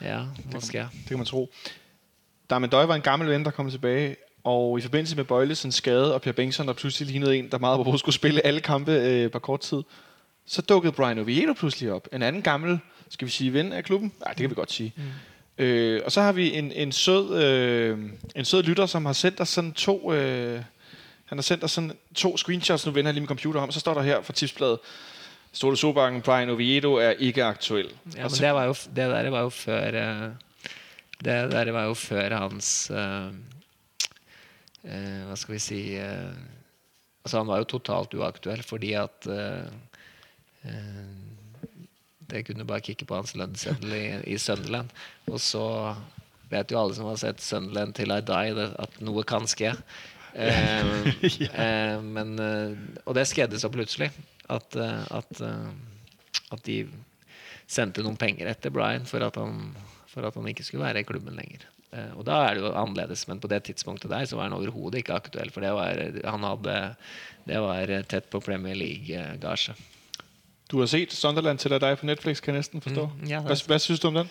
Ja, måske. Det kan, det kan man tro. Diamond Doye var en gammel ven, der kom tilbage, og i forbindelse med Boilesens skade og Pierre Bengtsson, der pludselig lignede en, der meget på skulle spille alle kampe eh, på kort tid, så dukkede Brian Oviedo pludselig op. En anden gammel, skal vi sige, ven af klubben? Nej, det kan vi godt sige. Mm. Øh, og så har vi en, en, sød, øh, en sød lytter, som har sendt os sådan to... Øh, han har sendt os sådan to screenshots. Nu vender jeg lige min computer om, så står der her fra tipsbladet. Ståle Solbakken, Brian Oviedo er ikke aktuel. Ja, men det, var jo, det der var jo før... Øh, det der var jo før hans... Øh, øh, hvad skal vi sige? Øh, altså, han var jo totalt uaktuel, fordi at... Øh, det kunne bare kigge på hans lønseddel i, i Sønderjylland, og så vet ju alla som har sett Sunderland till I die att något kan ske. Eh, eh, men och det skedde så plötsligt att att att de sände någon pengar efter Brian för att han för att han inte skulle vara I klubben längre. Eh, och då är det ju annorledes, men på det tidspunktet där så var han överhuvudtaget inte aktuell för det var han hade det var tätt på Premier League gage. Du har set Sunderland til dig på Netflix, kan jeg næsten forstå. Mm, ja, hvad, hvad synes du om den?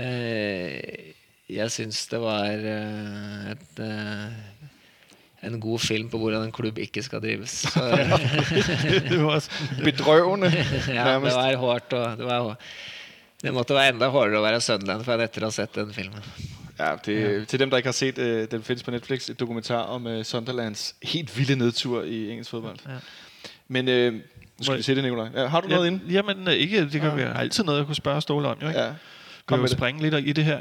Øh, jeg synes, det var øh, et, øh, en god film på, hvordan en klub ikke skal drives. Så, det var også bedrøvende. Ja, det var hårdt. Og, det, var, det måtte være endda hårdere at være Sunderland, for jeg efter at have set den filmen. Ja, det, ja, til dem, der ikke har set, øh, den findes på Netflix, et dokumentar om øh, Sunderlands helt vilde nedtur i engelsk fodbold. Ja. Men... Øh, skal vi se det, Nicolaj? Ja, har du noget ja, inde? Jamen ikke, det kan ja. være altid noget, jeg kunne spørge Ståle om, jo ikke? Ja. Kom med springe lidt i det her.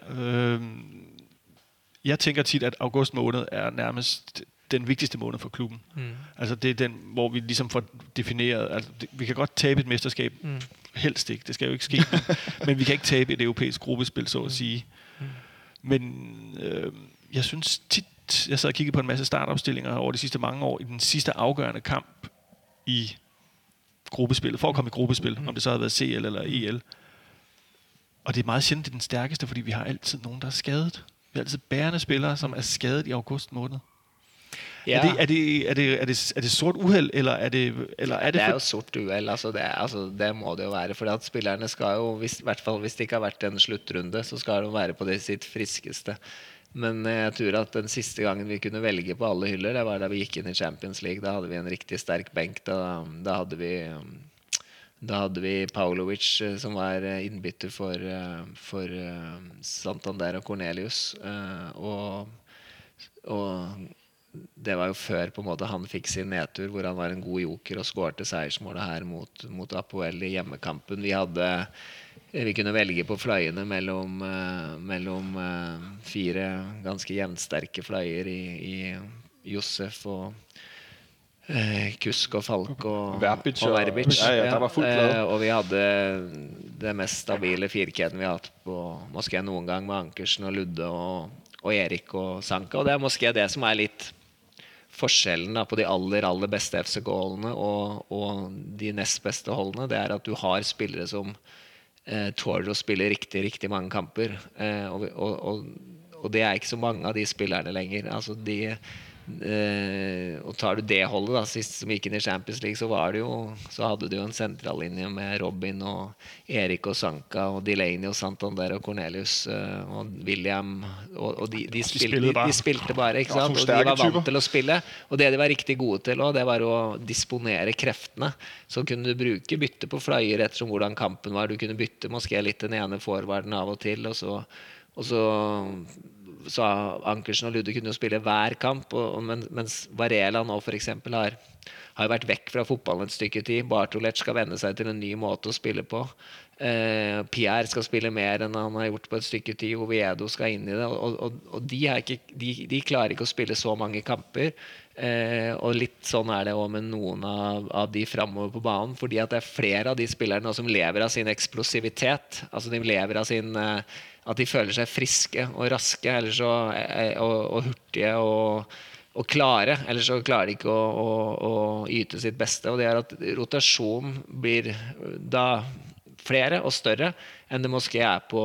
Jeg tænker tit, at august måned er nærmest den vigtigste måned for klubben. Mm. Altså det er den, hvor vi ligesom får defineret, altså det, vi kan godt tabe et mesterskab, mm. helst ikke, det skal jo ikke ske, men vi kan ikke tabe et europæisk gruppespil, så at sige. Mm. Men øh, jeg synes tit, jeg sad og kiggede på en masse startopstillinger over de sidste mange år, i den sidste afgørende kamp i gruppespillet, for at komme i gruppespil, mm. om det så havde været C L eller E L. Og det er meget sjældent, det er den stærkeste, fordi vi har altid nogen, der er skadet. Vi har altid bærende spillere, som er skadet i august måned. Ja. Er, det, er, det, er, det, er, det, er det sort uheld, eller er det... Eller er det, det er for... jo sort uheld, altså det, er, altså det må det jo være, fordi at spillerne skal jo, hvis, i hvert fall hvis det ikke har været en slutrunde, så skal de være på det sit friskeste. Men jeg tror at den sidste gangen vi kunne velge på alle hyller, det var da vi gik ind i Champions League. Da havde vi en rigtig stærk bænk. Da, da havde vi, da havde vi Pavlovic, som var indbytter for for Santander og Cornelius. Og, og det var jo før på en måde han fik sin nedtur, hvor han var en god joker og scorede sejrsmålet her mot mot Apoel I hjemmekampen. Vi havde Vi kunne velge på fløyene mellem mellem fire ganske jevnsterke fløyer i, i Josef og eh, Kusk og Falk og Verbič og, og Verbič. Ja, ja, der var fuldt glad. Og vi havde det mest stabile firkæden vi har haft på måske nogen gang med Ankersen og Ludde og, og Erik og Sanka. Og det er måske det som er lidt forskellen da, på de aller, aller bedste F C K-holdene og, og de næstbedste holdene. Det er at du har spillere som tåler å spille riktig, riktig mange kamper, eh, og, og, og, og det er ikke så mange av de spillerne lenger. Altså de, eh, og tar du det holdet da, sist som gikk inn I Champions League, så var det jo, så hadde du jo en sentrallinje med Robin og Erik og Sanka og Delaney og Santander og Cornelius eh, og William, og, og de, de, spilte, de, de spilte bare, ikke sant? Og de var vant til å spille, og det de var riktig gode til, og det var å disponere kreftene. Så kunne du bruke bytte på flyer ettersom hvordan kampen var. Du kunne bytte måske litt den ene forvarden av og til, og så, og så, så Ankersen og Ludde kunne jo spille hver kamp, og, og, mens Varela nå for eksempel har, har vært vekk fra fotballen et stykke tid. Bartolec skal vende seg til en ny måte å spille på. Eh, Pierre skal spille mer enn han har gjort på et stykke tid. Oviedo skal inn I det, og, og, og de, har ikke, de, de klarer ikke å spille så mange kamper. Eh, og litt sånn er det også med noen av, av de fremover på banen, fordi at det er flere av de spillerne som lever av sin eksplosivitet, altså de lever av sin, eh, at de føler seg friske og raske, eller så, eh, og, og hurtige og, og klare, eller så klarer de ikke å, å, å yte sitt beste, og det er at rotasjon blir da flere og større enn det måske er på,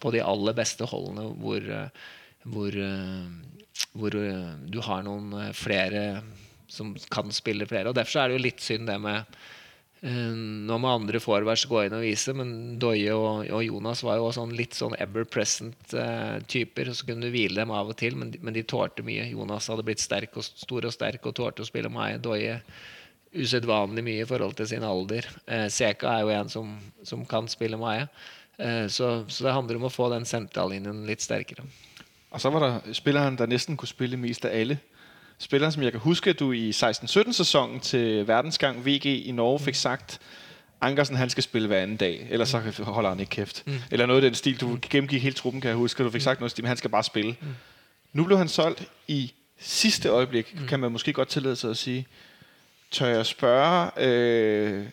på de aller beste holdene, hvor, hvor hvor du har noen flere som kan spille flere, og derfor er det jo litt synd det med nå med andre forvers gå inn og vise, men Doye og, og Jonas var jo sånn litt sånn ever-present typer, så kunne du hvile dem av og til, men, men de tålte mye. Jonas hadde blitt sterk og stor og sterk og tålte å spille meg. Doye usedvanlig mye I forhold til sin alder. Zeca er jo en som, som kan spille meg, så, så det handler om å få den sentrallinjen litt sterkere. Og så var der spilleren, der næsten kunne spille mest af alle. Spilleren, som jeg kan huske, du I seksten sytten sæsonen til verdensgang V G I Norge fik sagt, Ankersen han skal spille hver anden dag, eller så holder han ikke kæft. Mm. Eller noget af den stil, du gennemgik hele truppen, kan jeg huske, du fik sagt noget stil, men han skal bare spille. Mm. Nu blev han solgt I sidste øjeblik, kan man måske godt tillade sig at sige. Tør jeg spørge, øh,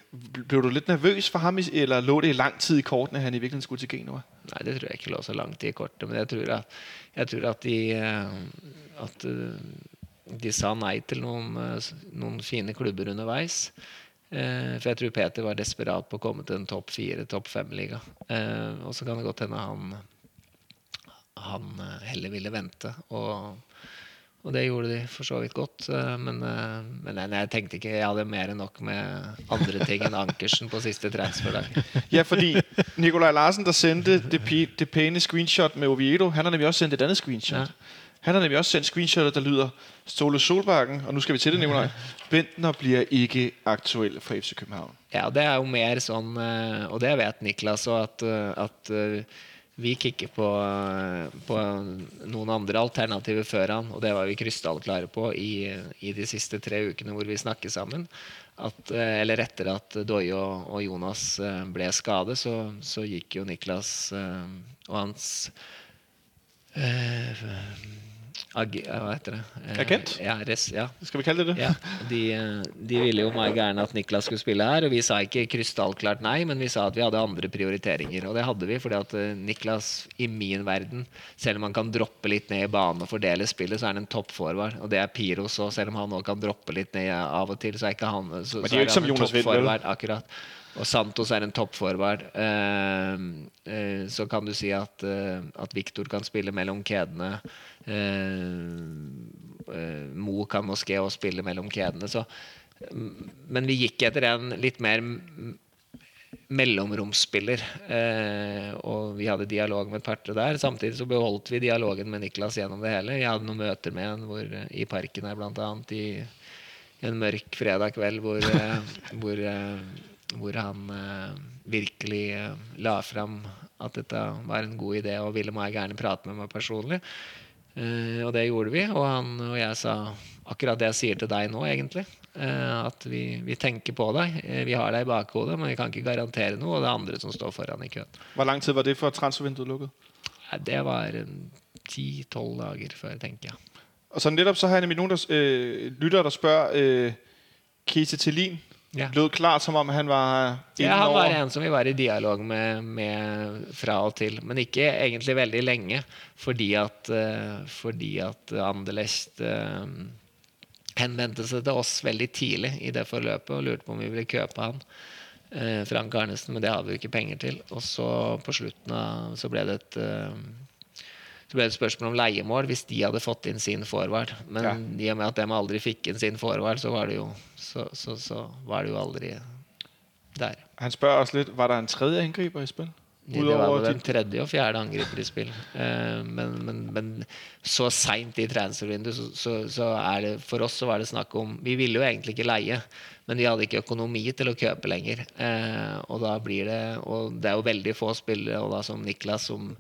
blev du lidt nervøs for ham, eller lå det I lang tid I kortene, han I virkeligheden skulle til Genua? Nej, det tror jag inte låg så långt i kortet, men jag tror att jag tror att de att de sa nej till någon någon fina klubbar undervis. Eh, för jag tror Peter var desperat på att komma till en topp fire, topp fem liga. Eh, och så kan det gå till när han han hellre ville vänta och och det gjorde de för så vidt gott, men men nej, nej, jeg tänkte inte jag hade mer än nog med andra ting än Ankersen på sista transferdag. Ja, fordi Nikolaj Larsen der sendte det p- det pæne screenshot med Oviedo, han har nemlig også sendt et andet screenshot. Ja. Han har nemlig også sendt screenshotet der lyder Ståle Solbakken, og nu skal vi til det, Nikolaj. Bendtner bliver ikke aktuel for F C København. Ja, det er jo mer sånn, og det vet Niklas, og at at vi kikker på, på noen andre alternativer før han, og det var vi krystallklare på i, i de siste tre ukene hvor vi snakket sammen. At, eller etter at Doye og, og Jonas ble skadet, så, så gikk jo Niklas og hans øh, ag, hva heter det? Agent? Ja, res, ja. Skal vi kalle det det? Ja, de, de ville jo meg gjerne at Niklas skulle spille her, og vi sa ikke krystallklart nei, men vi sa at vi hadde andre prioriteringer, og det hadde vi, fordi at Niklas i min verden, selv om han kan droppe litt ned i banen og fordele spillet, så er han en toppforvær, og det er Piro, så selv om han nå kan droppe litt ned av og til, så er ikke han, så, men det er jo ikke som Jonas Wind, akkurat. Og Santos er en toppforvær, uh, uh, så kan du si at, uh, at Victor kan spille mellom kedene, uh, uh, Mo kan måske også spille mellom kedene, så, um, men vi gikk etter en litt mer m- mellomromsspiller, uh, og vi hadde dialog med et par der, samtidig så beholdt vi dialogen med Niklas gjennom det hele. Jeg hadde noen møter med han hvor, i parken her blant annet, i en mørk fredag kveld, hvor, uh, hvor uh, hvor han uh, virkelig uh, la frem at dette var en god idé og ville meg gjerne prate med meg personlig, uh, og det gjorde vi, og han og jeg sa akkurat det jeg sier til deg nå egentlig, uh, at vi, vi tenker på deg, uh, vi har deg i bakhodet, men vi kan ikke garantere noe, og det er andre som står foran i køen. Hvor lang tid var det før transfervinduet lukket? Uh, det var ti til tolv dager før, tenker jeg. Og sådan lidt op, så har jeg nemlig nogen der, øh, lytter der spørger øh, Kete Thelin. Ja. Lød klart som om han var ja, han var en som vi var i dialog med, med fra og til, men ikke egentlig veldig lenge, fordi at, uh, fordi at Anderlecht uh, henvendte seg til oss veldig tidlig i det forløpet og lurte på om vi ville køpe han, uh, Frank Arnesen, men det hadde vi ikke penger til, og så på slutten av, så ble det et uh, så ble det et spørsmål om leiemål hvis de hadde fått inn sin forvard, men ja. I og med at de aldri fikk inn sin forvard, så var det jo så, så, så var det jo aldri der. Han spørger også litt, var det en tredje angriper i spill? Ja, det var den tredje og fjerde angriper i spill, uh, men, men, men så sent i transfervinduet så, så, så er det, for oss så var det snakk om, vi ville jo egentlig ikke leie, men vi hadde ikke økonomi til å køpe lenger, uh, og da blir det, og det er jo veldig få spillere, og da som Niklas som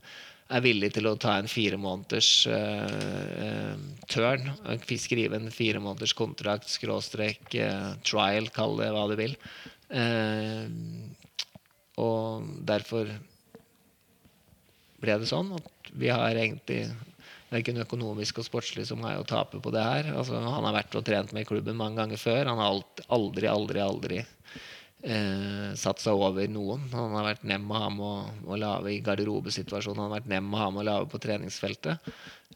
er villig til å ta en fire måneders uh, turn, skrive en fire måneders kontrakt, skråstrek, uh, trial, kall det hva du vil. Uh, og derfor ble det sånn at vi har egentlig, det er ikke noe økonomisk og sportslig som har å tape på det her. Altså, han har vært og trent med klubben mange ganger før, han har alt, aldri, aldri, aldri eh satt seg over noen. Han har vært nem med ham og og lave i garderobesituasjonen. Han har vært nem med ham og lave på treningsfeltet.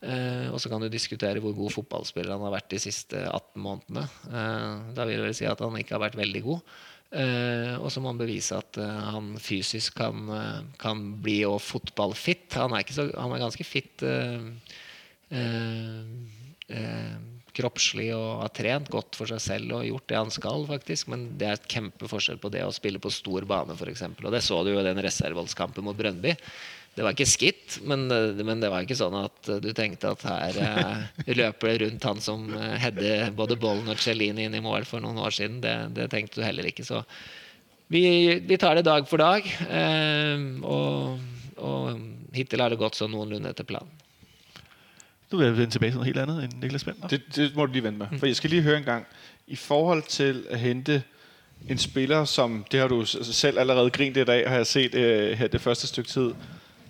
Eh, og så kan du diskutere hvor god fotballspiller han har vært de siste atten månedene. Eh, da vil jeg si at han ikke har vært veldig god. Eh, og så må han bevise at uh, han fysisk kan kan bli og fotballfit. Han er ikke så han er ganske fit eh uh, uh, uh, kroppslig og har trent godt for seg selv og gjort det han skal faktisk, men det er et kæmpe forskjell på det å spille på stor bane for eksempel, og det så du jo i den reserveholdskampen mot Brøndby. Det var ikke skitt, men, men det var ikke sånn at du tenkte at her eh, løper det rundt han som hedde både Bollen og Cellini inn i mål for noen år siden, det, det tenkte du heller ikke, så vi, vi tar det dag for dag, eh, og, og hittil har det gått sånn noenlunde etter planen. Du vil vende tilbage til noget helt andet end Niklas Bendtner. Det, det må du lige vende med, for jeg skal lige høre en gang. I forhold til at hente en spiller, som, det har du selv allerede grint i dag, har jeg set øh, her det første stykke tid,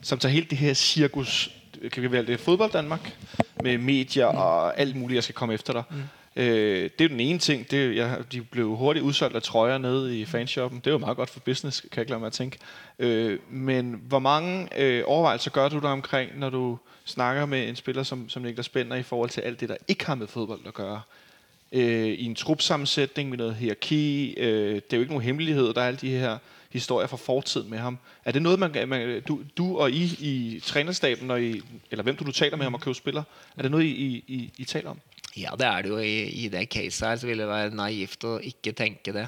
som tager helt det her cirkus, kan vi kalde det fodbold Danmark, med medier og alt muligt, jeg skal komme efter dig. Øh, det er den ene ting. Det, jeg, de blev hurtigt udsolgt af trøjer nede i fanshoppen. Det er jo meget godt for business, kan jeg ikke lade mig at tænke. Øh, men hvor mange øh, overvejelser gør du der omkring, når du snakker med en spiller som, som Niklas Bendtner i forhold til alt det, der ikke har med fodbold at gøre? Øh, I en trupsammensætning med noget hierarki. Øh, det er jo ikke nogen hemmelighed, der er alle de her historier fra fortiden med ham. Er det noget, man, man du, du og I i trænerstaben, og I, eller hvem du, du taler med om at købe spillere, er det noget, I, I, I taler om? Ja, det er det jo. I, i det case her, så ville det være naivt at ikke tænke det.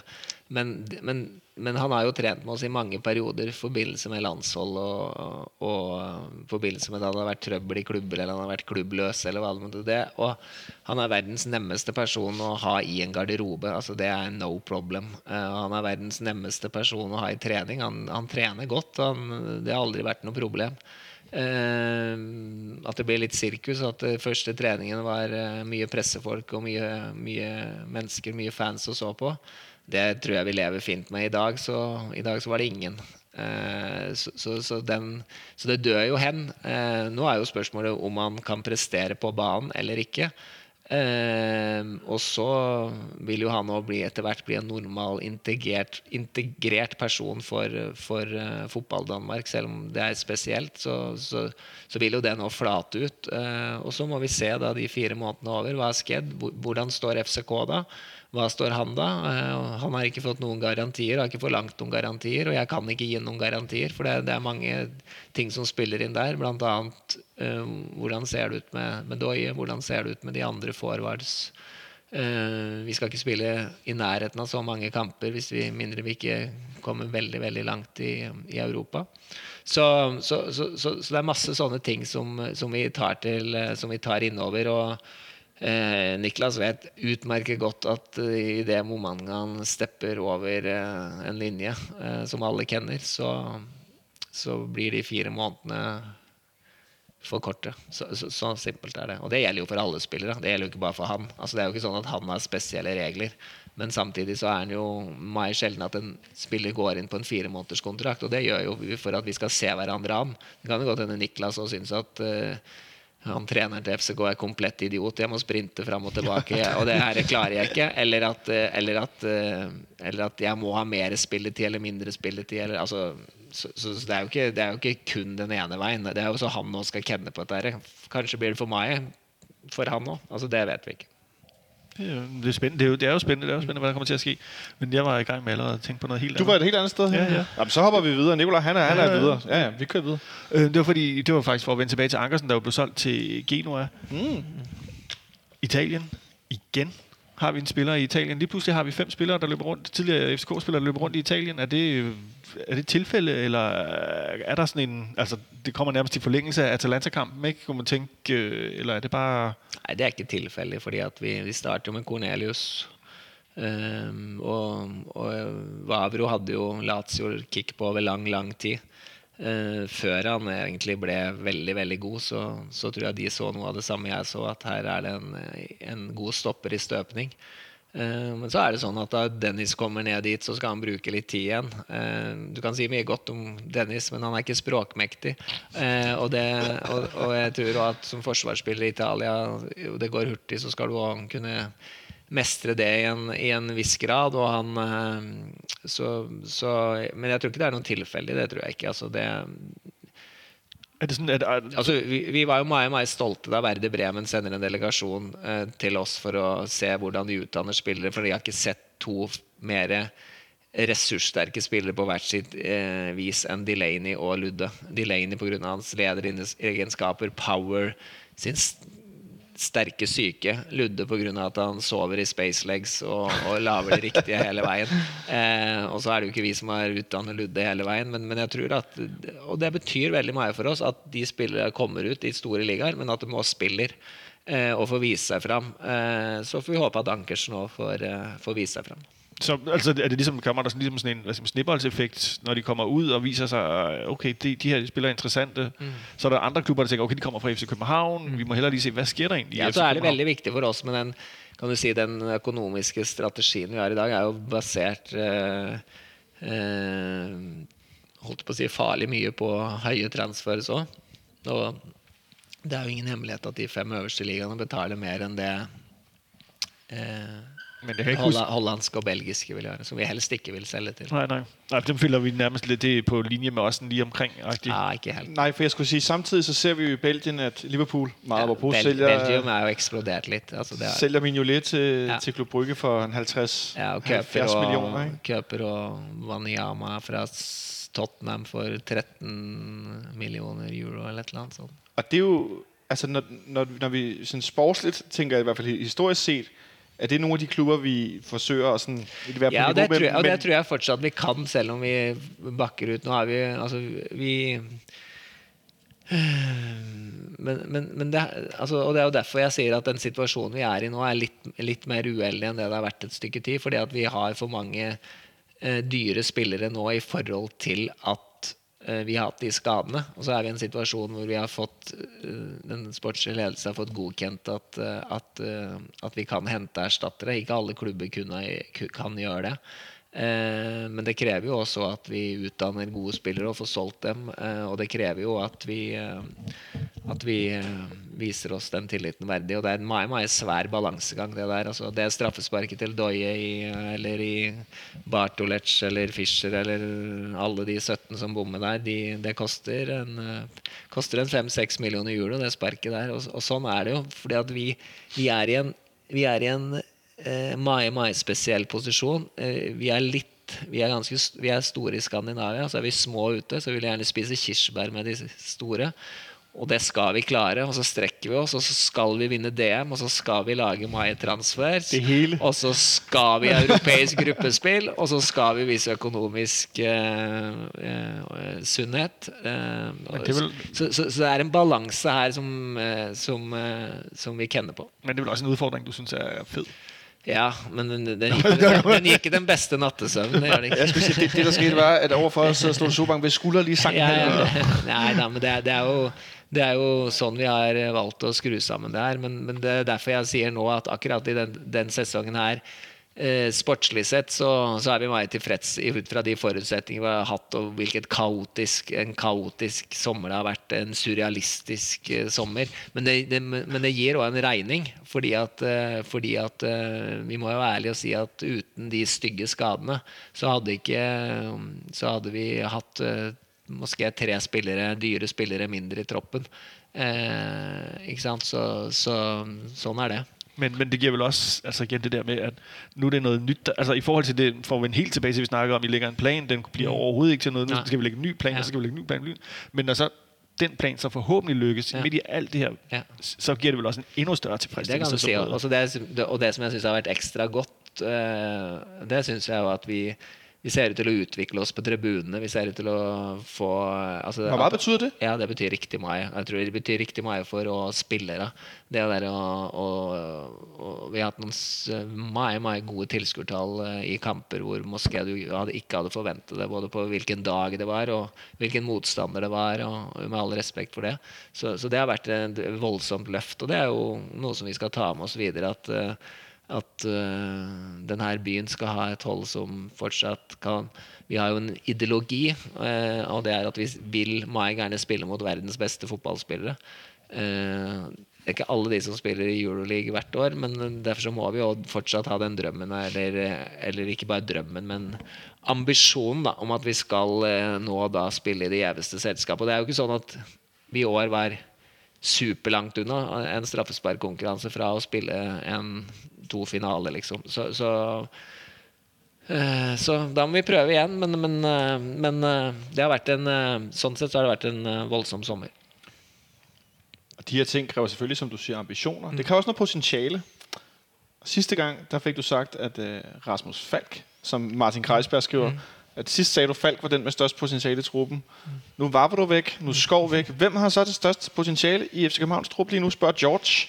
Men, men, men han har jo trænet med oss i mange perioder i forbindelse med landshold, og, og i forbindelse med at han har været trøbbel i klubber, eller han har været klubbløs, eller hvad det er. Og han er verdens nemmeste person at ha i en garderobe. Altså, det er no problem. Uh, han er verdens nemmeste person at ha i træning. Han, han træner godt, og han, det har aldrig været noget problem. Uh, at det blev lidt cirkus, at det første træningen var uh, mye pressefolk og mye, mye mennesker, mye fans og så på. Det tror jeg vi lever fint med i dag, så i dag så var det ingen. Eh, så, så, så, den, så det dør jo hen. Eh, nu er jo spørsmålet om man kan prestere på banen eller ikke. Eh, og så vil jo han nå bli, etter hvert bli en normal, integrert, integrert person for, for uh, fotball Danmark, selv om det er spesielt, så, så, så vil jo det nå flate ut. Eh, og så må vi se da de fire månedene over, hva er skjedd, hvordan står F C K da? Hva står han da? Han har ikke fått noen garantier, har ikke forlangt noen garantier, og jeg kan ikke gi noen garantier, for det, det er mange ting som spiller inn der, blant annet um, hvordan ser det ut med, med Doye, hvordan ser det ut med de andre forwards. Uh, vi skal ikke spille i nærheten av så mange kamper, hvis vi mindre vi ikke kommer veldig, veldig langt i, i Europa. Så, så, så, så, så det er masse sånne ting som, som vi tar til, som vi tar innover, og Eh, Niklas vet utmerket godt at eh, i det momentet han stepper over eh, en linje eh, som alle kjenner, så, så blir de fire månedene for korte. Så, så, så simpelt er det. Og det gjelder jo for alle spillere, det gjelder jo ikke bare for han. Altså, det er jo ikke sånn at han har spesielle regler, men samtidig så er det jo meget sjelden at en spiller går inn på en fire måneders kontrakt, og det gjør jo vi for at vi skal se hverandre an. Det kan jo godt hende Niklas og synes at eh, han trener til F C K er komplett idiot, jeg må sprinte frem og tilbake, og det her klarer jeg ikke, eller at, eller at, eller at jeg må ha mer spilletid eller mindre spilletid, eller, altså, så, så det, er jo ikke, det er jo ikke kun den ene veien, det er jo så han nå skal kjenne på dette, kanskje blir det for meg, for han nå, altså det vet vi ikke. Det er, jo, det, er spændende. Det, er jo, det er jo spændende, det er jo spændende, hvad der kommer til at ske. Men jeg var i gang med allerede at tænke på noget helt andet. Du var et helt andet sted her. Ja, ja. Jamen, så hopper vi videre. Nicolaj, han er, han er ja, ja, ja. videre. Ja, ja, vi kører videre. Øh, det var fordi, det var faktisk for at vende tilbage til Ankersen, der jo blev solgt til Genoa. Mm. Italien. Igen har vi en spiller i Italien. Lige pludselig har vi fem spillere, der løber rundt. Tidligere F C K-spillere, der løber rundt i Italien. Er det, er det tilfælde, eller er der sådan en... Altså, det kommer nærmest til forlængelse af Atalanta-kampen, ikke? Kunne man tænke, eller er det bare... Nej, det er ikke tilfælde, fordi at vi, vi starter med Cornelius. Um, og, og Vavro hadde jo Lazio kick på over lang, lang tid. Uh, før han egentlig ble veldig, veldig god, så, så tror jeg de så noe av det samme jeg så, at her er det en, en god stopper i støpning. Uh, men så er det sånn at da Dennis kommer ned dit, så skal han bruke litt tid igjen. Uh, du kan si mye godt om Dennis, men han er ikke språkmektig. Uh, og, det, og, og jeg tror at som forsvarsspiller i Italia, og det går hurtig, så skal du også kunne... mestre det i en, i en viss grad, og han så, så, men jeg tror ikke det er noen tilfeldig, det tror jeg ikke, altså det er det sånn, er det, er det... altså vi, vi var jo meget, meget stolte da Werder Bremen sender en delegation eh, til oss for å se hvordan de utdanner spillere, for jeg har ikke sett to mer ressurssterke spillere på hvert sitt eh, vis enn Delaney og Ludde. Delaney på grunn av hans lederegenskaper, power, sin sterke syke, Ludde på grund av at han sover i space legs og, og laver det riktige hele veien. Eh, og så er det jo ikke vi som har utdannet Ludde hele veien, men, men jeg tror at, og det betyr veldig mye for oss, at de spillere kommer ut i store ligaer, men at de også spiller eh, og får vise seg frem. Eh, så får vi håpe at Ankersen nå får, eh, får vise seg frem. Så altså er det ligesom kommer der sådan ligesom sådan en ligesom snibboldseffekt, når de kommer ud og viser sig okay, de, de her spillere er interessante. Mm. Så er der andre klubber der tænker okay, de kommer fra F C København, mm. vi må heller lige se hvad sker der egentlig. Ja, så er det veldig viktigt for oss, men den kan du si den økonomiske strategien vi har i dag er jo basert eh, eh, holdt på å si farlig mye på høye transfer så. Og det er jo ingen hemmelighet at de fem øverste ligaene betaler mer enn det Men det kan Holla- hollandske og belgiske vil gøre, som vi helst ikke vil sælge til. Nej, nej. Nej, dem føler vi nærmest lidt det på linje med os lige omkring. Ah, ikke helt. Nej, for jeg skulle sige, samtidig så ser vi jo i Belgien, at Liverpool meget var på sælger. Belgien har jo eksploderet lidt. Altså, der sælger Mignolet til, ja. til Klub Brygge for halvtreds, ja, og halvfjerds og, millioner. Ikke? Køber og Wanyama fra Tottenham for tretten millioner euro eller et eller andet sådan. Og det er jo, altså når, når, når vi sådan sportsligt, tænker jeg i hvert fald historisk set, er det nogle af de klubber, vi forsøger at sådan, i hvert fald ja, og det, med, tror jeg, og det tror jeg fortsat vi kan, selvom vi bakker ud. Nu har vi, altså vi, men, men, men det, altså, og det er jo derfor jeg siger at den situation vi er i nu er lidt, lidt mer uheldig end det det har været et stykke tid, fordi at vi har for mange uh, dyre spillere nu i forhold til at uh, vi har haft de skadene, og så er vi i en situation hvor vi har fått uh, den sportslige ledelse har fått godkendt at, uh, at, uh, at vi kan hente erstattere. Ikke alle klubber kunne, kan gjøre det, uh, men det kræver jo også at vi utdanner gode spillere og får solgt dem, uh, og det kræver jo at vi, uh, at vi uh, viser oss den tilliten verdig, og det er en meget, meget svær balansegang det der, altså det er straffesparket til Doye i, eller i Bartolets eller Fischer eller alle de sytten som bommer der, de, det koster en, uh, koster en fem til seks millioner euro det sparket der, og, og sånn er det jo, fordi at vi, vi er i en, vi er i en uh, meget, meget spesiell posisjon, uh, vi er litt Vi er, ganske, vi er store i Skandinavia, så er vi små ute, så vi vil gjerne spise kirsebær med de store. Og det skal vi klare, og så strekker vi oss, og så skal vi vinne D M, og så skal vi lage mai-transfer, og så skal vi europeisk gruppespill, og så skal vi vise økonomisk uh, uh, sunnhet. Uh, så, så, så, så det er en balanse her som, uh, som, uh, som vi kjenner på. Men det er vel også en udfordring du synes er fed? Ja, men den, den, gik, den, den gik den bedste nattesøvn, det gjør det ikke. Jeg skulle sige, det, det der skete var, at overfor os Ståle Solbakken ved skulder lige sang. Ja, ja, nej, nej, men det er, det er jo, det er jo sådan vi har valgt at skru sammen der, men, men det er derfor jeg siger nu, at akkurat i den, den sæsonen her, eh, sportsligt sett, så, så er vi meget tilfreds ut fra de forutsetninger vi har haft, og hvilket kaotisk, en kaotisk sommer det har været, en surrealistisk eh, sommer, men det, det, men det giver også en regning, fordi at, eh, fordi at eh, vi må jo være ærlige og sige, at uden de stygge skadene, så havde ikke, så havde vi haft eh, måske tre spillere, dyre spillere mindre i troppen, eh, ikke sant, så, så sådan er det. Men, men det giver vel også, altså igen det der med, at nu er det noget nyt, altså i forhold til det, får vi en helt tilbage til, vi snakker om, vi lægger en plan, den bliver overhovedet ikke til noget, nu skal vi lægge en ny plan, ja. og så skal vi lægge en ny plan, men når så den plan så forhåbentlig lykkes, ja. midt i alt det her, ja. så giver det vel også en endnu større tilfredsstillelse. Det kan du se, altså det er, og det som jeg synes har været ekstra godt, øh, det synes jeg jo, at vi... Vi ser ut til å utvikle oss på tribunene, vi ser ut til å få... Altså, hva at, betyr det? Ja, det betyr riktig meg. Jeg tror det betyr riktig meg for å spille da. Det der å... Og, og, vi har hatt noen meget, meget gode tilskurtall i kamper hvor måske du hadde, ikke hadde forventet det, både på hvilken dag det var, og hvilken motstander det var, og med all respekt for det. Så, så det har vært et voldsomt løft, og det er jo noe som vi skal ta med oss videre, at... at uh, den her byen skal ha et hold som fortsatt kan, vi har jo en ideologi, uh, og det er at vi vil meget gerne spille mot verdens bedste fotballspillere. Uh, det er ikke alle de som spiller i Euroleague hvert år, men derfor så må vi jo fortsatt ha den drømmen, eller, eller ikke bare drømmen, men ambisjonen da, om at vi skal uh, nå da spille i det jæveste selskapet. Og det er jo ikke sånn at vi i år var super langt unna en straffesparkkonkurranse fra å spille en to finale liksom. Så så eh så då må vi pröva igen, men men men det har varit en sån sätt så har det varit en voldsom sommar. Och de här ting kräver selvfølgelig som du säger ambitioner. Mm. Det kräver också något potentiale. Siste gang, der fik du sagt at uh, Rasmus Falk, som Martin Kreisberg skriver, mm. at sidst sagde du Falk var den med størst potentiale i truppen. Mm. Nu var du væk, nu Skov væk. Hvem har så det største potentiale i F C Københavns trup lige nu, spørger George.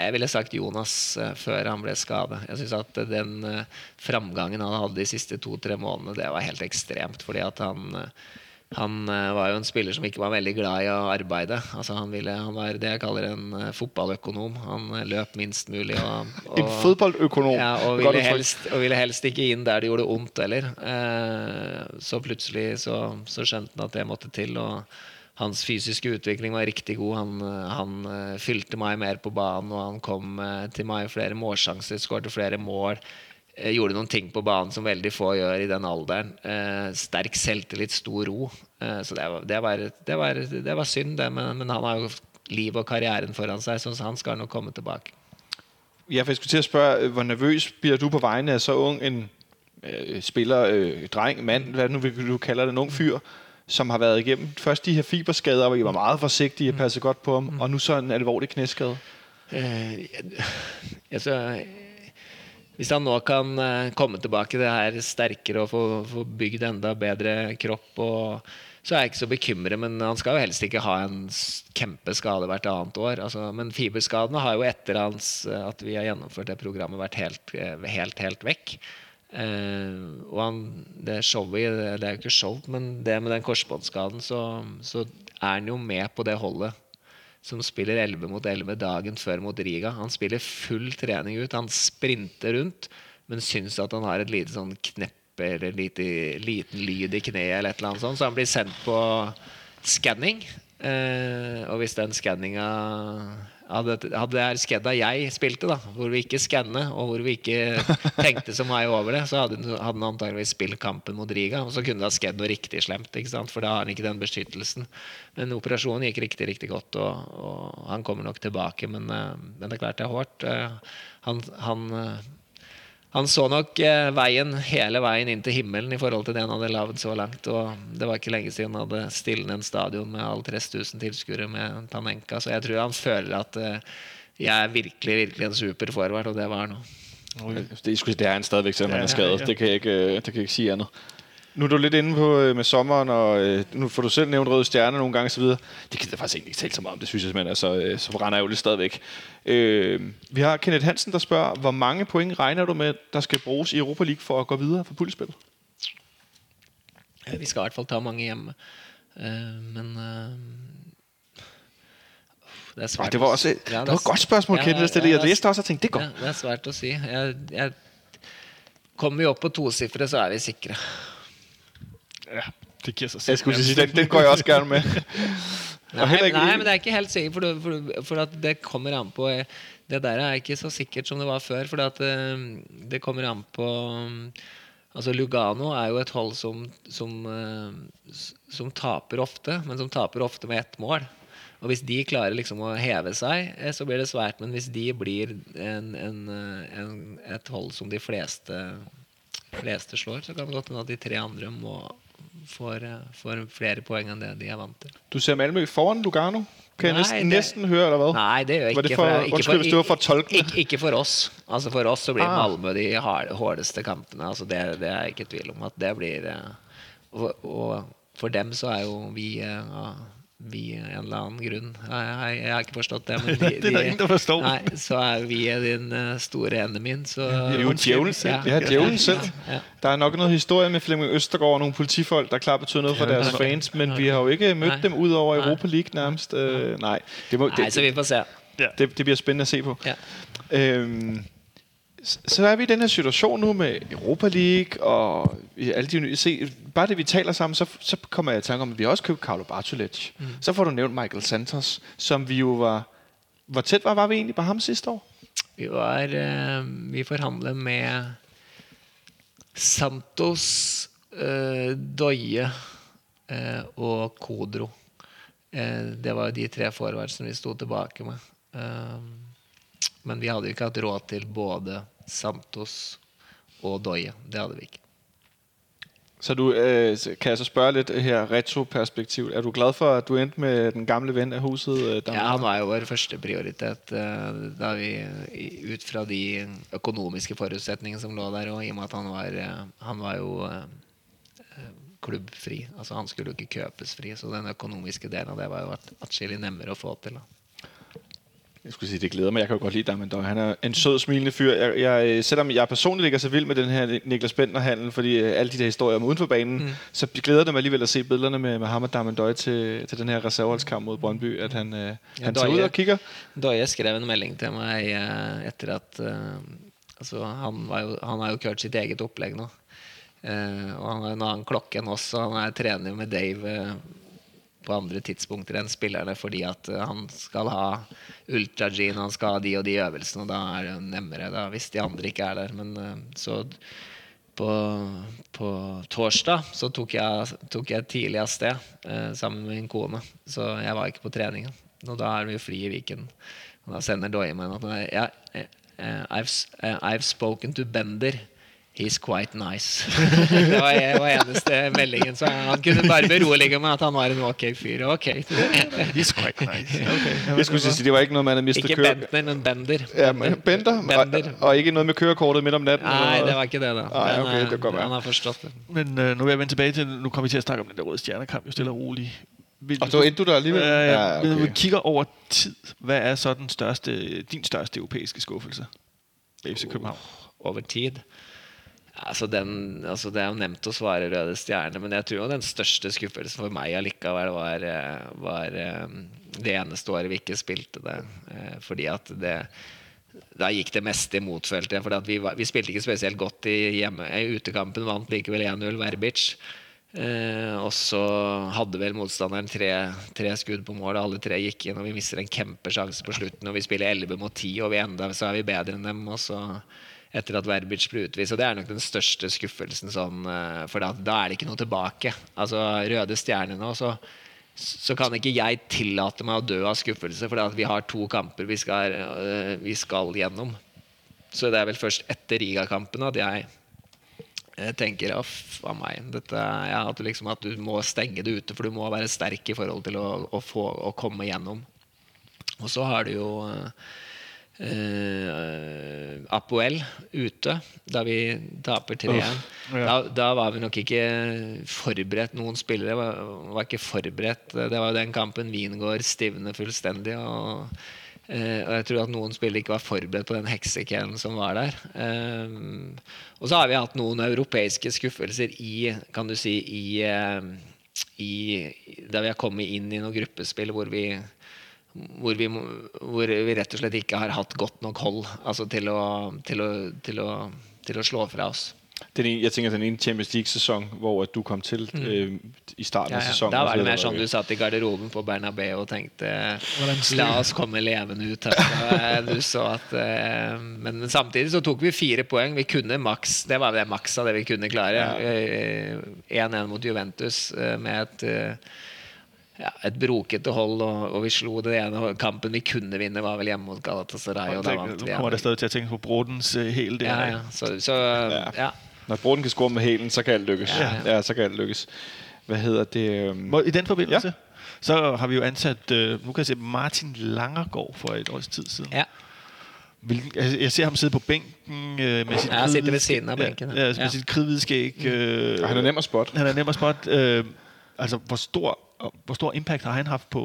Jeg ville sagt Jonas før han blev skadet. Jeg synes at den fremgangen han havde de sidste to-tre måneder, det var helt ekstremt, fordi at han han var jo en spiller som ikke var veldig glad i å arbeide. Altså han ville, han var det jeg kaller en fotballøkonom. Han løp minst mulig. Og, og, en fotballøkonom? Ja, og ville, helst, og ville helst ikke inn der det gjorde ondt, eller. Så plutselig så, så skjønte han at det måtte til, og hans fysiske utvikling var riktig god. Han, han fylte mig mer på banen, og han kom til mig flere målsjanser, skårte flere mål, gjorde nogle ting på banen som veldig få gjør i den alderen. Stærk selvtillit, stor ro. Så det var, det var, det var, det var synd det, men, men han har jo liv og karrieren foran sig, så han skal nok komme tilbage. Jeg faktisk skulle til at spørge, hvor nervøs bliver du på vegne af så ung en øh, spiller, øh, dreng, mand, hvad nu vil du kalde det, en ung fyr, som har været igennem først de her fiberskader, hvor I var meget forsigtige og passede godt på ham, og nu så en alvorlig knæskade? Øh, altså, hvis han nå kan komme tilbage til det her stærkere og få, få bygget enda bedre kropp, og så er jeg ikke så bekymret, men han skal jo helst ikke ha en kæmpe skade hvert andet år. Altså, men fiberskadene har jo efter hans, at vi har gennemført det programmet, været helt, helt, helt væk. Uh, og han, det showet, det er jo ikke show, men det med den korsbåndsskaden, så, så er han jo med på det holdet som spiller elleve mot elleve dagen før mot Riga. Han spiller full træning ut, han sprinter rundt, men synes at han har et lite sånn kneppe eller lite, liten lyd i knæet eller et eller annet sånt, så han blir sendt på scanning, uh, og hvis den scanningen hadde, hadde det her skedd da jeg spilte da, hvor vi ikke skannet og hvor vi ikke tenkte som meg over det, så hadde, hadde han antageligvis spilt kampen mot Riga, og så kunne det ha skedd noe riktig slemt, ikke sant? For da har han ikke den beskyttelsen. Men operasjonen gikk riktig, riktig godt, og, og han kommer nok tilbake, men, men det er klart det er hårdt. Han, han, han så nok veien, hele veien inn til himmelen i forhold til det han hadde lavet så langt, og det var ikke lenge siden han hadde stillet en stadion med all tre tusind tilskuere med Panenka, så jeg tror han føler at jeg er virkelig, virkelig en super forward, og det var nå. Det er en stadigvæk, selvom han er skadet, det kan jeg ikke, det kan jeg ikke sige andet. Nu er du lidt inde på med sommeren, og nu får du selv nævnt Røde Stjerne nogle gange og så videre. Det kan jeg faktisk egentlig ikke tale så meget om, det synes jeg, men altså, så brænder jeg jo lidt stadigvæk. Øh, vi har Kenneth Hansen, der spørger, hvor mange point regner du med, der skal bruges i Europa League for at gå videre for puljespillet? Ja, vi skal i hvert fall ta mange hjemme, uh, men... Uh Det, er Ej, det var også et, ja, det var et godt spørgsmål, ja, Kenneth, det ja, jeg læste også og tænkte, det går. Ja, det er svært at sige. Jeg, jeg, kommer vi op på to cifre, så er vi sikre. Ja, det giver sig selv. Jeg skulle sige, den, den går jeg også gerne med. nej, ikke, nej, men det er ikke helt sikkert, for, det, for, for at det kommer an på, det der er ikke så sikkert som det var før, for at det, det kommer an på, altså Lugano er jo et hold som, som, som taper ofte, men som taper ofte med et mål. Og hvis de klarer liksom å heve sig, så blir det svært, men hvis de blir en, en, en, et hold som de fleste, fleste slår, så kan det godt hende at de tre andre må får, får flere poeng enn det de er vant til. Du ser Malmø foran Lugano? Kan jeg næsten, næsten høre, eller hvad? Nej, det er jo ikke for, ikke, for, ikke, for ikke, ikke for oss. Altså for oss så blir ah. Malmø de hårdeste kampene, altså det, det er ikke tvil om at det blir, og, og for dem så er jo vi... vi en eller anden grund. Jeg, jeg har ikke forstået det, men de, det er der ingen, der forstår. Nej, så er vi den uh, store endemin. Så ja, det er jo en djævel selv. Ja, ja djævlen selv. Ja, ja. Der er nok noget historie med Flemming Østergaard og nogle politifolk, der klar betyder noget for ja, deres fans, men vi har jo ikke mødt nej. Dem ud over nej. Europa League nærmest. Uh, nej, det må, det, nej, så vi får se. Det, det bliver spændende at se på. Ja. Øhm, så er vi i den her situation nu med Europa League og alle de nye, se, bare det vi taler sammen, så, så kommer jeg i tanke om, at vi også købte Carlo Bartolec. Mm. Så får du nævnt Michael Santos, som vi jo var, hvor tæt var, var vi egentlig på ham sidste år? Vi var, øh, vi forhandlede med Santos, øh, Doye øh, og Kodro. Øh, det var de tre forværd, som vi stod tilbage med. Øh, men vi hadde jo ikke hatt råd til både Santos og Doye. Det hadde vi ikke. Så du, øh, kan jeg så spørge lidt her retroperspektiv. Er du glad for, at du endte med den gamle ven af huset? Øh, ja, han var jo vår første prioritet, øh, da vi, ut fra de økonomiske forudsætninger som lå der, og i og med at han var, øh, han var jo øh, klubbfri. Altså han skulle jo ikke købes fri, så den økonomiske delen av det var jo atskillig nemmere at få til da. Jeg skulle sige, det glæder mig. Jeg kan jo godt lide dig, men dog, han er en sød, smilende fyr. Jeg, jeg, selvom jeg personligt ikke er så vild med den her Niklas Bendtner-handel, fordi alle de der historier om uden for banen, mm. så glæder det mig alligevel at se billederne med Mohamed Damendøj til, til den her reserveholdskamp mod Brøndby, at han, ja, han tager ud og kigger. Doye skrev en melding til mig, efter at uh, altså, han, var jo, han har jo kørt sit eget oplæg nu, uh, og han har en anden klokke end os, og han er trænet med Dave uh, på andre tidspunkter enn spillerne, fordi at han skal ha ultragene, han skal ha de og de øvelsene, og da er det nemmere da, hvis de andre ikke er der. Men så på, på torsdag så tok jeg, tok jeg tidlig av sted sammen med en kone, så jeg var ikke på treningen, og da er vi jo fri i Viken. Og da sender Doye meg at jeg, I've, I've spoken to Bender. He's quite nice. Det var, det var eneste meldingen, så han kunne bare berolige med at han var en ok fyr. Ok. He's quite nice. Okay. Jeg skulle sige, det var ikke noget med at miste kørekort. Ikke Bendtner, men Bender. Ja, men Bender. Bender. Og, og ikke noget med kørekortet midt om natten. Nej, det var ikke det da. Nej, okay, det går bare. Han har forstået det. Men øh, nu vil jeg vende tilbage til, nu kommer vi til at snakke om den der Røde Stjernekamp, jo stille og roligt. Vil og så endte du der alligevel? Øh, ja, okay. Når vi kigger over tid, hvad er så den største, din største europæiske skuffelse? F C København. Over tid? Altså, den, altså det er jo nemt å svare Røde Stjerne, men jeg tror jo den største skuffelsen for meg allikevel var, var det eneste året vi ikke spilte det. Fordi at det, da gikk det meste i motfeltet, fordi at vi, var, vi spilte ikke spesielt godt i hjemme. Utekampen vant likevel en nul Verbič. Eh, og så hadde vel motstanderen tre, tre skudd på mål, alle tre gikk inn, og vi misser en kjempesjanse på slutten, og vi spiller elleve mot ti, og vi enda så er vi bedre enn dem, og så etter at Verbič ble utvist, og det er nok den største skuffelsen sånn, for da, da er det ikke noe tilbake. Altså Røde Stjerne nå, så, så kan ikke jeg tillate meg å dø av skuffelse, for vi har to kamper vi skal, vi skal gjennom. Så det er vel først etter Riga-kampen at jeg jeg tenker, aff, av meg, dette, ja, at, du liksom, at du må stenge det ute, for du må være sterk i forhold til å, å, få, å komme gjennom. Og så har du jo eh, Apoel ute, da vi taper tre en. Oh, ja. da, da var vi nok ikke forberedt, noen spillere var, var ikke forberedt. Det var jo den kampen Vingård stivne fullstendig, og, eh, og jeg tror at noen spillere ikke var forberedt på den heksekelen som var der. Um, Og så har vi hatt noen europeiske skuffelser i, kan du si, i, i, der vi har kommet inn i noen gruppespill hvor vi, hvor, vi, hvor vi rett og slett ikke har hatt godt nok hold altså til, å, til, å, til, å, til å slå fra oss. Den ene, jeg tænker den ene Champions League-sæson, hvor at du kom til mm. øh, i starten ja, ja. Af sæsonen. Der var det mere sådan, du satte i garderoben på Bernabeu og tænkte, lad os komme levende ud her. Du så at, øh, men samtidig så tog vi fire poeng. Vi kunne max, det var det max af det vi kunne klare. en en ja. Mot Juventus med et, ja, et brokete hold, og, og vi slog det ene kampen vi kunne vinde, var vel hjemme mot Galatasaray, og, og der vant vi. Nu kommer der stadig til at tænke på Brodens hæl der. Ja, ja. Så, så ja. Ja. Når Broden kan score med hælen, så kan alt lykkes. Ja, ja. Ja, så kan alt lykkes. Hvad hedder det? I den forbindelse, ja. Så har vi jo ansat, nu kan jeg se, Martin Langergaard for et års tid siden. Ja. Jeg ser ham sidde på bænken med sit, ja, kridhvide, ved siden af bænken, ja. Ja, med ja. Sit kridhvide skæg. Øh, han er nem at spot. Han er nem at spot. Øh, altså, hvor stor, hvor stor impact har han haft på,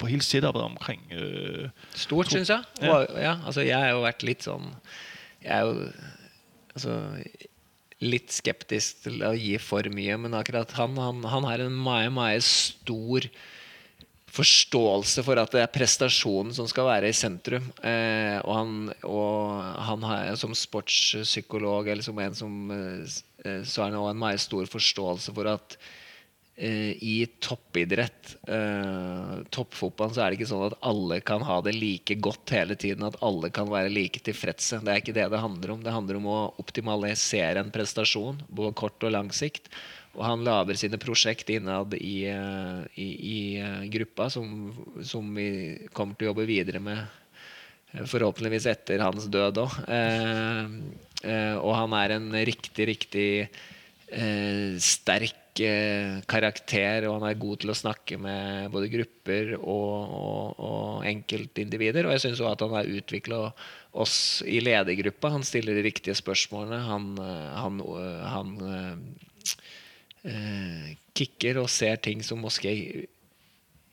på hele setupet omkring? Øh, Stort, tro- synes jeg. Ja. Ja, altså, jeg har jo været lidt sådan... Jeg er jo... Altså... litt skeptisk til å gi for mye, men akkurat han, han, han har en meget, meget stor forståelse for at det er prestasjonen som skal være i sentrum, eh, og han, og han har, som sportspsykolog eller som en som eh, så har han også en meget stor forståelse for at eh, i toppidrett, eh, toppfotballen, så er det ikke sånn at alle kan ha det like godt hele tiden, at alle kan være like tilfredse. Det er ikke det det handler om. Det handler om å optimalisere en prestasjon på kort og lang sikt, og han laver sine prosjekt innad i, i, i gruppa som, som vi kommer til å jobbe videre med, forhåpentligvis etter hans død også. Eh, eh, og han er en riktig, riktig eh, sterk karakter, og han er god til å snakke med både grupper og, og, og enkeltindivider, og jeg synes også at han har utviklet oss i ledergruppa. Han stiller de riktige spørsmålene, han, han, han øh, kikker og ser ting som måske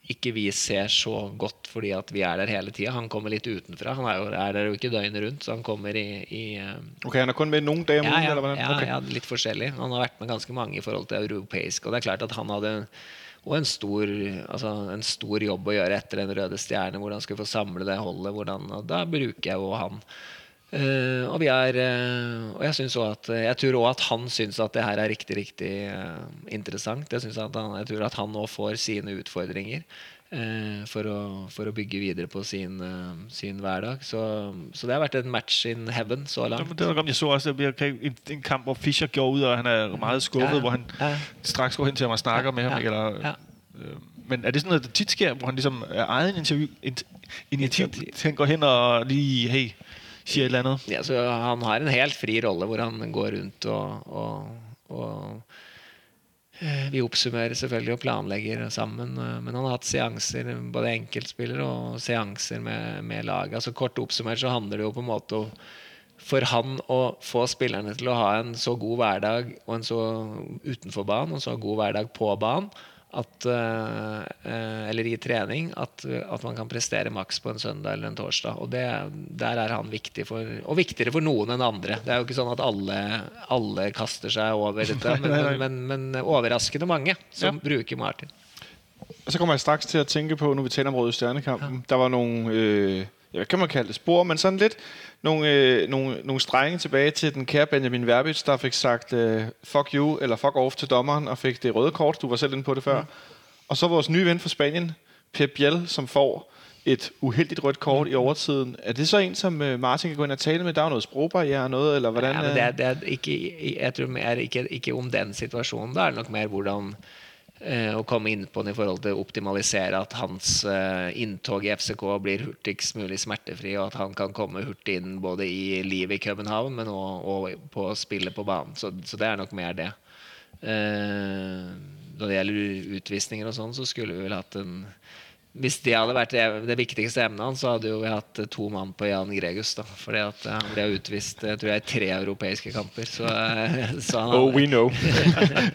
ikke vi ser så godt, fordi at vi er der hele tiden. Han kommer litt utenfra, han er, jo, er der jo ikke døgnet rundt, så han kommer i... i ok, han har kun med noen dager? Ja, ja, eller ja, okay. Ja, litt forskjellig. Han har vært med ganske mange i forhold til europeisk, og det er klart at han hadde og en, stor, altså en stor jobb å gjøre etter den Røde Stjerne, hvordan han skulle få samle det holdet, hvordan, og da bruker jeg jo han Uh, og vi er, uh, og jeg synes også at, jeg tror også at han synes at det her er rigtig, rigtig uh, interessant. Jeg synes at han, jeg tror at han også får sine udfordringer uh, for, at, for at bygge videre på sin, uh, sin hverdag. Så, så det har været et match in heaven så langt. Ja, det var godt, jeg så også, at vi har en kamp, hvor Fischer går ud, og han er meget skuffet, ja, hvor han ja. straks går hen til ham og snakker ja, med ham. Ja, eller, ja. Øh, men er det sådan noget, der tit sker, hvor han ligesom er egen interview, initiativ, han går hen og lige, hey... siger et eller andet. Ja, så han har en helt fri rolle, hvor han går rundt og, og, og vi opsummerer selvfølgelig og planlægger sammen. Men han har haft seanser, både enkeltspillere og seanser med, med lag. Altså kort opsummert så handler det jo på en måte om for han å få spillerne til å ha en så god hverdag og en så utenfor banen og så god hverdag på banen, at, eller i träning att att man kan prestera max på en söndag eller en torsdag, och det där är han viktig för, och viktigare för någon än andra. Det är ju inte så att alla alla kastar sig över detta, men men men, men överraskande många som ja. brukar Martin. Så kommer jag strax till att tänka på när vi talar om Røde Stjerne-kampen. Ja. Der var någon øh, jeg kan man kalde det spor, men sådan lidt nogle, øh, nogle, nogle strenge tilbage til den kære Benjamin Verbič, der fik sagt øh, fuck you eller fuck off til dommeren og fik det røde kort. Du var selv inde på det før. Mm. Og så vores nye ven fra Spanien, Pep Biel, som får et uheldigt rødt kort mm. i overtiden. Er det så en, som øh, Martin kan gå ind og tale med? Der er noget sprogbarriere eller noget? Eller hvordan, ja, men det er, det er ikke, jeg tror mere, ikke, ikke om den situation. Der er nok mere hvordan... og komme inn på den i forhold til å optimalisere at hans inntog i F C K blir hurtigst mulig smertefri, og at han kan komme hurtig inn både i livet i København, men også på spillet på banen. Så, så det er nok mer det. Eh, når det gjelder utvisninger og sånn, så skulle vi vel hatt en... Hvis det hadde vært det viktigste emnet, så hadde jo vi hatt to mann på Jan Gregus, da, fordi at han ble utvist, tror jeg, i tre europeiske kamper. Så, så han oh, we know.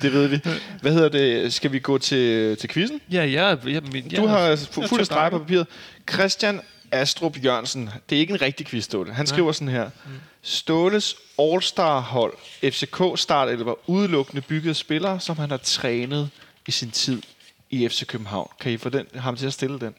Det ved vi. Hvad hedder det? Skal vi gå til, til quizzen? Ja, ja. ja men, du har fuldt streg på papiret. Christian Astrup Jørgensen. Det er ikke en rigtig quiz, Ståle. Han skriver sådan her. Ståles All-Star-hold, F C K-start, eller var udelukkende bygget spillere, som han har trænet i sin tid i F C København. Kan I få den, ham til at stille den?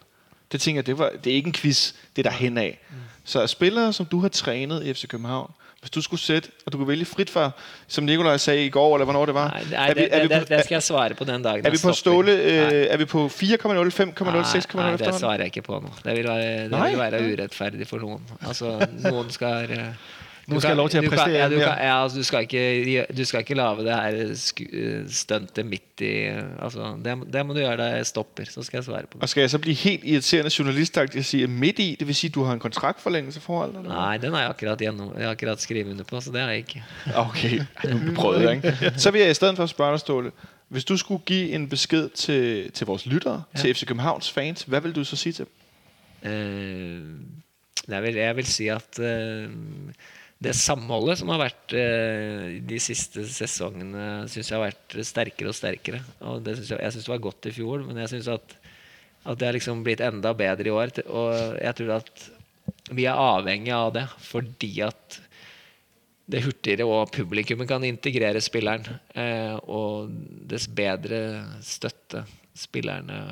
Det tænker jeg, det, var, det er ikke en quiz, det er der hen af. Mm. Så spillere, som du har trænet i F C København, hvis du skulle sætte, og du kunne vælge frit fra, som Nikolaj sagde i går, eller hvornår det var. Nej, nej er vi, er det, vi på, det, det skal jeg svare på den dagen. Er vi på Ståle, øh, er vi på fire komma nul, fem komma nul, seks komma nul? Nej, det svarer jeg ikke på nu. Det vil være, det vil være uretfærdigt for nogen. Altså, nogen skal... Øh, Du skal, lov til at præstere. Ja, du, kan, ja, altså, du skal ikke du skal ikke lave det her stuntet midt i. Altså, det, det må du gøre, der stopper. Så skal jeg svare på det. Og skal jeg så blive helt irriterende journalistagtig og sige midt i? Det vil sige, du har en kontraktforlængelse for alt? Nej, den har jeg akkurat gennem. Jeg har akkurat skrevet under på, så det har jeg ikke. Okay, nu prøvede jeg ikke. Så vil jeg i stedet for spørge dig, Ståle. Hvis du skulle give en besked til, til vores lyttere, ja. til F C Københavns fans, hvad vil du så sige til dem? Øh, jeg, vil, jeg vil sige, at... Øh, det samholdet som har vært eh, de siste sesongene, synes jeg har vært sterkere og sterkere. Og det synes jeg, jeg synes det var godt i fjor, men jeg synes at, at det har liksom blitt enda bedre i år. Og jeg tror at vi er avhengige av det, fordi at det hurtigere og publikum kan integrere spilleren, eh, og dess bedre støtte spillerne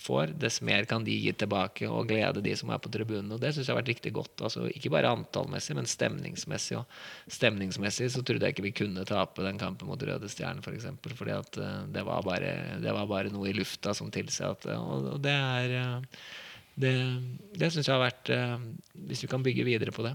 får, dess mer kan de gi tilbake og glede de som er på tribunen, og det synes jeg har vært riktig godt, altså ikke bare antallmessig, men stemningsmessig, og stemningsmessig så trodde jeg ikke vi kunne tape den kampen mot Røde Stjerne for eksempel, fordi at uh, det var bare, det var bare noe i lufta som tilsier at, og, og det er uh, det, det synes jeg har vært uh, hvis vi kan bygge videre på det.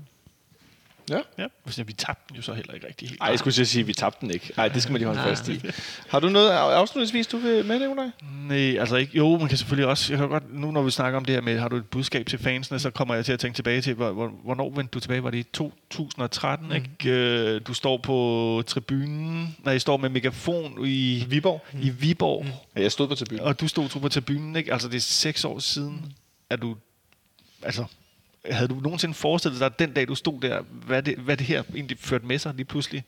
Ja. Ja. Vi tabte den jo så heller ikke rigtig helt. Nej, jeg skulle sige, at vi tabte den ikke. Nej, det skal man lige holde fast i. Har du noget afslutningsvis, du vil med det, Nikolaj? Nej, altså ikke. Jo, man kan selvfølgelig også. Jeg kan godt, nu når vi snakker om det her med, har du et budskab til fansene, så kommer jeg til at tænke tilbage til, hvornår vendte du tilbage? Var det i to tusind og tretten, mm. ikke? Du står på tribunen, når jeg står med megafon i Viborg. Mm. I Viborg. Mm. Ja, jeg stod på tribunen. Og du stod på tribunen, ikke? Altså, det er seks år siden, at du... Altså... Havde du nogensinde forestillet dig, at den dag du stod der, hvad det, hvad det her egentlig førte med sig lige pludselig?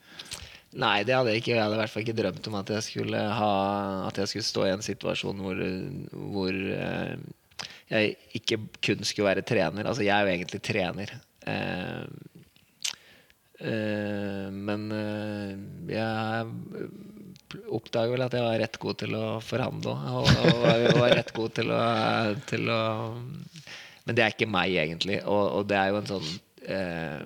Nej, det havde jeg ikke. Jeg havde i hvert fald ikke drømt om, at jeg skulle, ha, at jeg skulle stå i en situation, hvor, hvor jeg ikke kun skulle være træner. Altså, jeg er jo egentlig træner. Men jeg... oppdaget vel at jeg var rett god til å forhandle, og, og var rett god til å... Til å men det er ikke mig egentlig, og, og det er jo en sånn eh,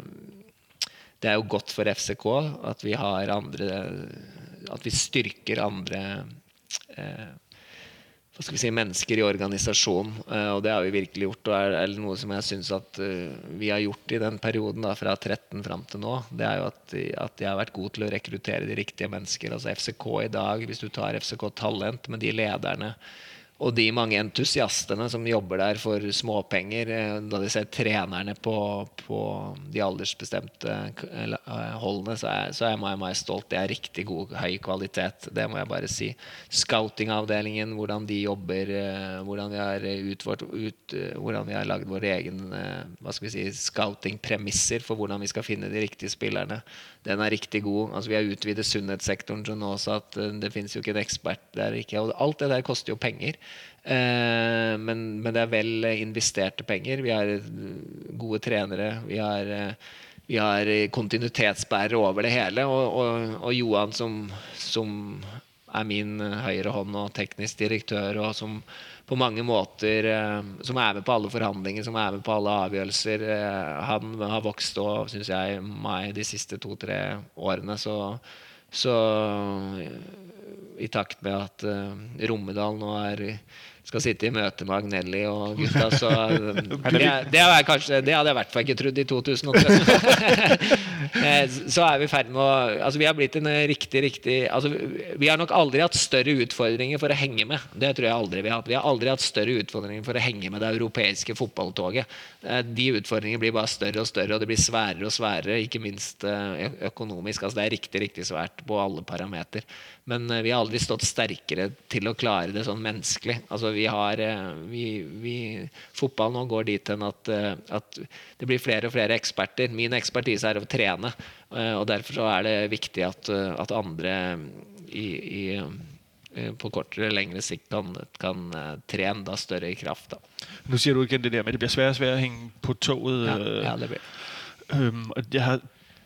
det är ju gott för F C K att vi har andra att vi styrker andra eh, vad ska vi säga människor I organisation eh, och det har vi verkligen gjort och är eller något som jag syns att uh, vi har gjort I den perioden då från tretton fram till nu. Det är ju att att jag har varit god till att rekrytera de riktiga människorna alltså F C K idag, hvis du tar F C K talent med de ledarna och de många entusiasterna som jobbar där för småpengar då de ser tränarna på på de åldersbestämda hållarna så är så är jag mycket stolt. Det är riktigt god hög kvalitet. Det måste jag bara säga. Scoutingavdelningen, hur de jobbar, hur vi har utvart ut hur vi har lagt vår egen, vad ska vi säga, scoutingpremisser för hur vi ska finna de riktiga spelarna. Den är riktigt god. Alltså vi har utvidat sundhetssektorn så nå så att det finns ju inte en expert där inte och allt det där kostar ju pengar. Eh, men men det är väl investerade pengar. Vi har gode tränare, vi har vi har kontinuitetsbärare över det hela och och och Johan som som är min högra hand och teknisk direktör och som på många måter som är med på alla förhandlingar, som är med på alla avgörelser. Han har vuxit och syns jag mig de sista två tre åren så så I takt med att uh, Rommedal nu är ska sitta I möte med Agnelli och gutta så det det är kanske det hade jag I hvert fall inte trodd I tjugohundratre. Så är vi färdig med alltså vi har blivit en riktig riktig alltså vi har nog aldrig haft större utmaningar för att hänga med. Det tror jag aldrig vi har haft. Vi har aldrig haft större utmaningar för att hänga med det europeiska fotbollståget. De utmaningarna blir bara större och större och det blir svärare och svärare, inte minst ekonomiskt. Alltså det är riktigt riktigt svärt på alla parametrar. Men vi har aldrig stått starkare till att klara det sån mänskligt. Alltså vi har vi vi fotboll nu går dit än att att det blir fler och fler experter. Min expertis är att träna och därför så är det viktigt att att andra I, I på kortare eller längre sikt kan kan träna större I kraft då. Nu ser du igen det där, men det blir svårare och svårare att hänga på tåget. Ja, ja, det blir. Ehm och jag har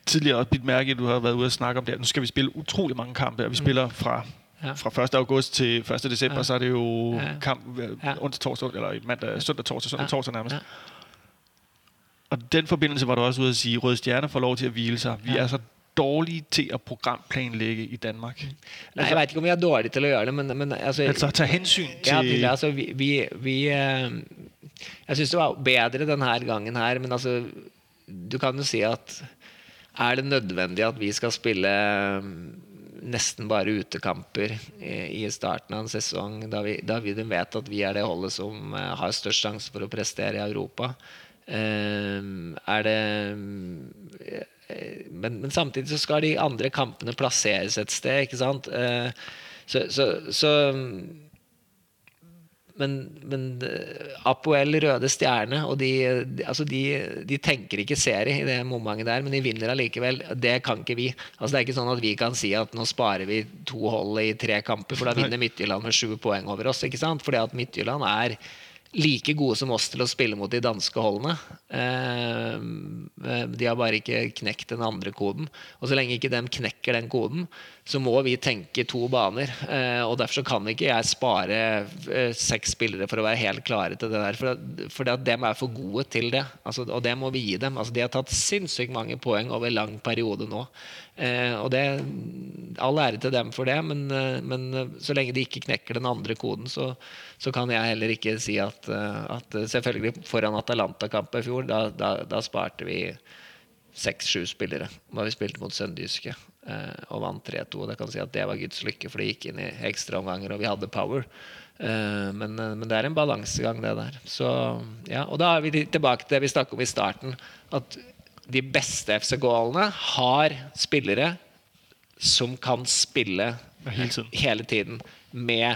tidligere også bidt mærke, at du har været ude og snakke om det. Nu skal vi spille utrolig mange kampe, og vi spiller fra, ja. Fra første august til første december, ja. Så er det jo ja. Kamp ja. Onsdag, torsdag, eller mandag, søndag, torsdag, søndag, ja. Torsdag nærmest. Ja. Og den forbindelse var du også ude at sige, Røde Stjerne får lov til at hvile sig. Vi ja. Er så dårlige til at programplanlægge I Danmark. Nej, jeg ved ikke, om vi er dårlige til at gøre det, men... men altså, altså, tage hensyn til... Ja, til, altså, vi... vi, vi øh, jeg synes, det var bedre den her gangen her, men altså, du kan jo se at... Er det nødvendigt at vi skal spille næsten bare utekamper I starten av en sesong, da vi, da vi vet at vi er det holdet som har størst sjanse for å prestere I Europa? Er det... Men, men samtidig så skal de andre kampene plasseres et sted, ikke sant? Så... så, så men men Apoel Røde Stjerne och de, de alltså de de tänker inte serie I det momentet där men de vinner allikevel det kan inte vi alltså det är inte så att vi kan säga si att nu sparar vi två håll I tre kamper för då vinner Midtjylland med sju poäng över oss inte sant för det att Midtjylland är lika gode som oss till att spela mot de danska hållarna. De har bara inte knäckt den andra koden. Och så länge inte de knäcker den koden så må vi tänka två banor. Och därför så kan inte jag spara sex spelare för att vara helt klara till det där för för att de är för gode till det. Alltså och det må vi ge dem. Alltså de har tagit sinnssykt många poäng över en lång period nu. Eh och det all ära till dem för det men men så länge de inte knäcker den andra koden så så kan jag heller inte säga si att att självklart föran Atalanta kampen I fjol då då då sparade vi sex sju spelare. När vi spelade mot Sønderjyske eh och vann tre två det kan säga si att det var Guds lycka för det gick in I extra omgångar och vi hade power. Eh men men det är en balansgång det där. Så ja och då är vi tillbaka till det vi snackade om I starten att de beste F C K-ålene har spillere som kan spille hele tiden med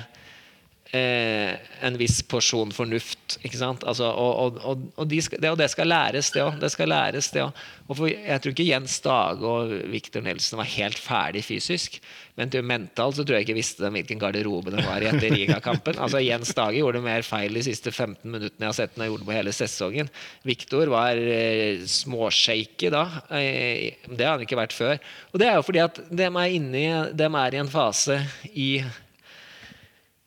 eh, en viss porsjon fornuft, ikke sant? Altså, og, og, og, de skal, det, og det skal læres det også, det skal læres det også. Og for, jeg tror ikke Jens Stage og Victor Nelson var helt ferdig fysisk, men til mentalt så tror jeg ikke visste de hvilken garderobe de var I etter Riga-kampen. Altså Jens Stage gjorde mer feil de siste femten minuttene jeg har sett den jeg gjorde på hele sesongen. Victor var eh, småshake da. Eh, det har han ikke vært før. Og det er jo fordi at de er, inne, de er I en fase I...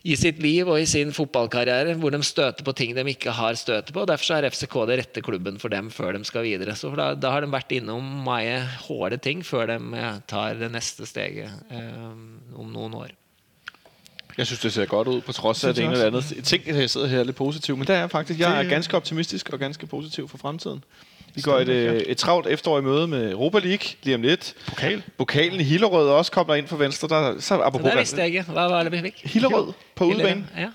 i sitt liv og i sin fotballkarriere, hvor de støter på ting de ikke har støtet på, og derfor så er F C K det rette klubben for dem før de skal videre. Så da, da har de vært innom mange hårde ting før de tar det næste steget eh, om nogle år. Jeg synes, det ser godt ud, på trods af det ene eller andet. Jeg tænker, at jeg sidder her lidt positiv, men det er faktisk, jeg er ganske optimistisk og ganske positiv for fremtiden. Vi går et, et travlt efterår i møde med Europa League lige om lidt. Pokal. Pokalen i Hillerød også kommer ind fra venstre. Der, så apropos, der vidste jeg ikke. Hvad var det, vi fik? Hillerød på udebane. Ja,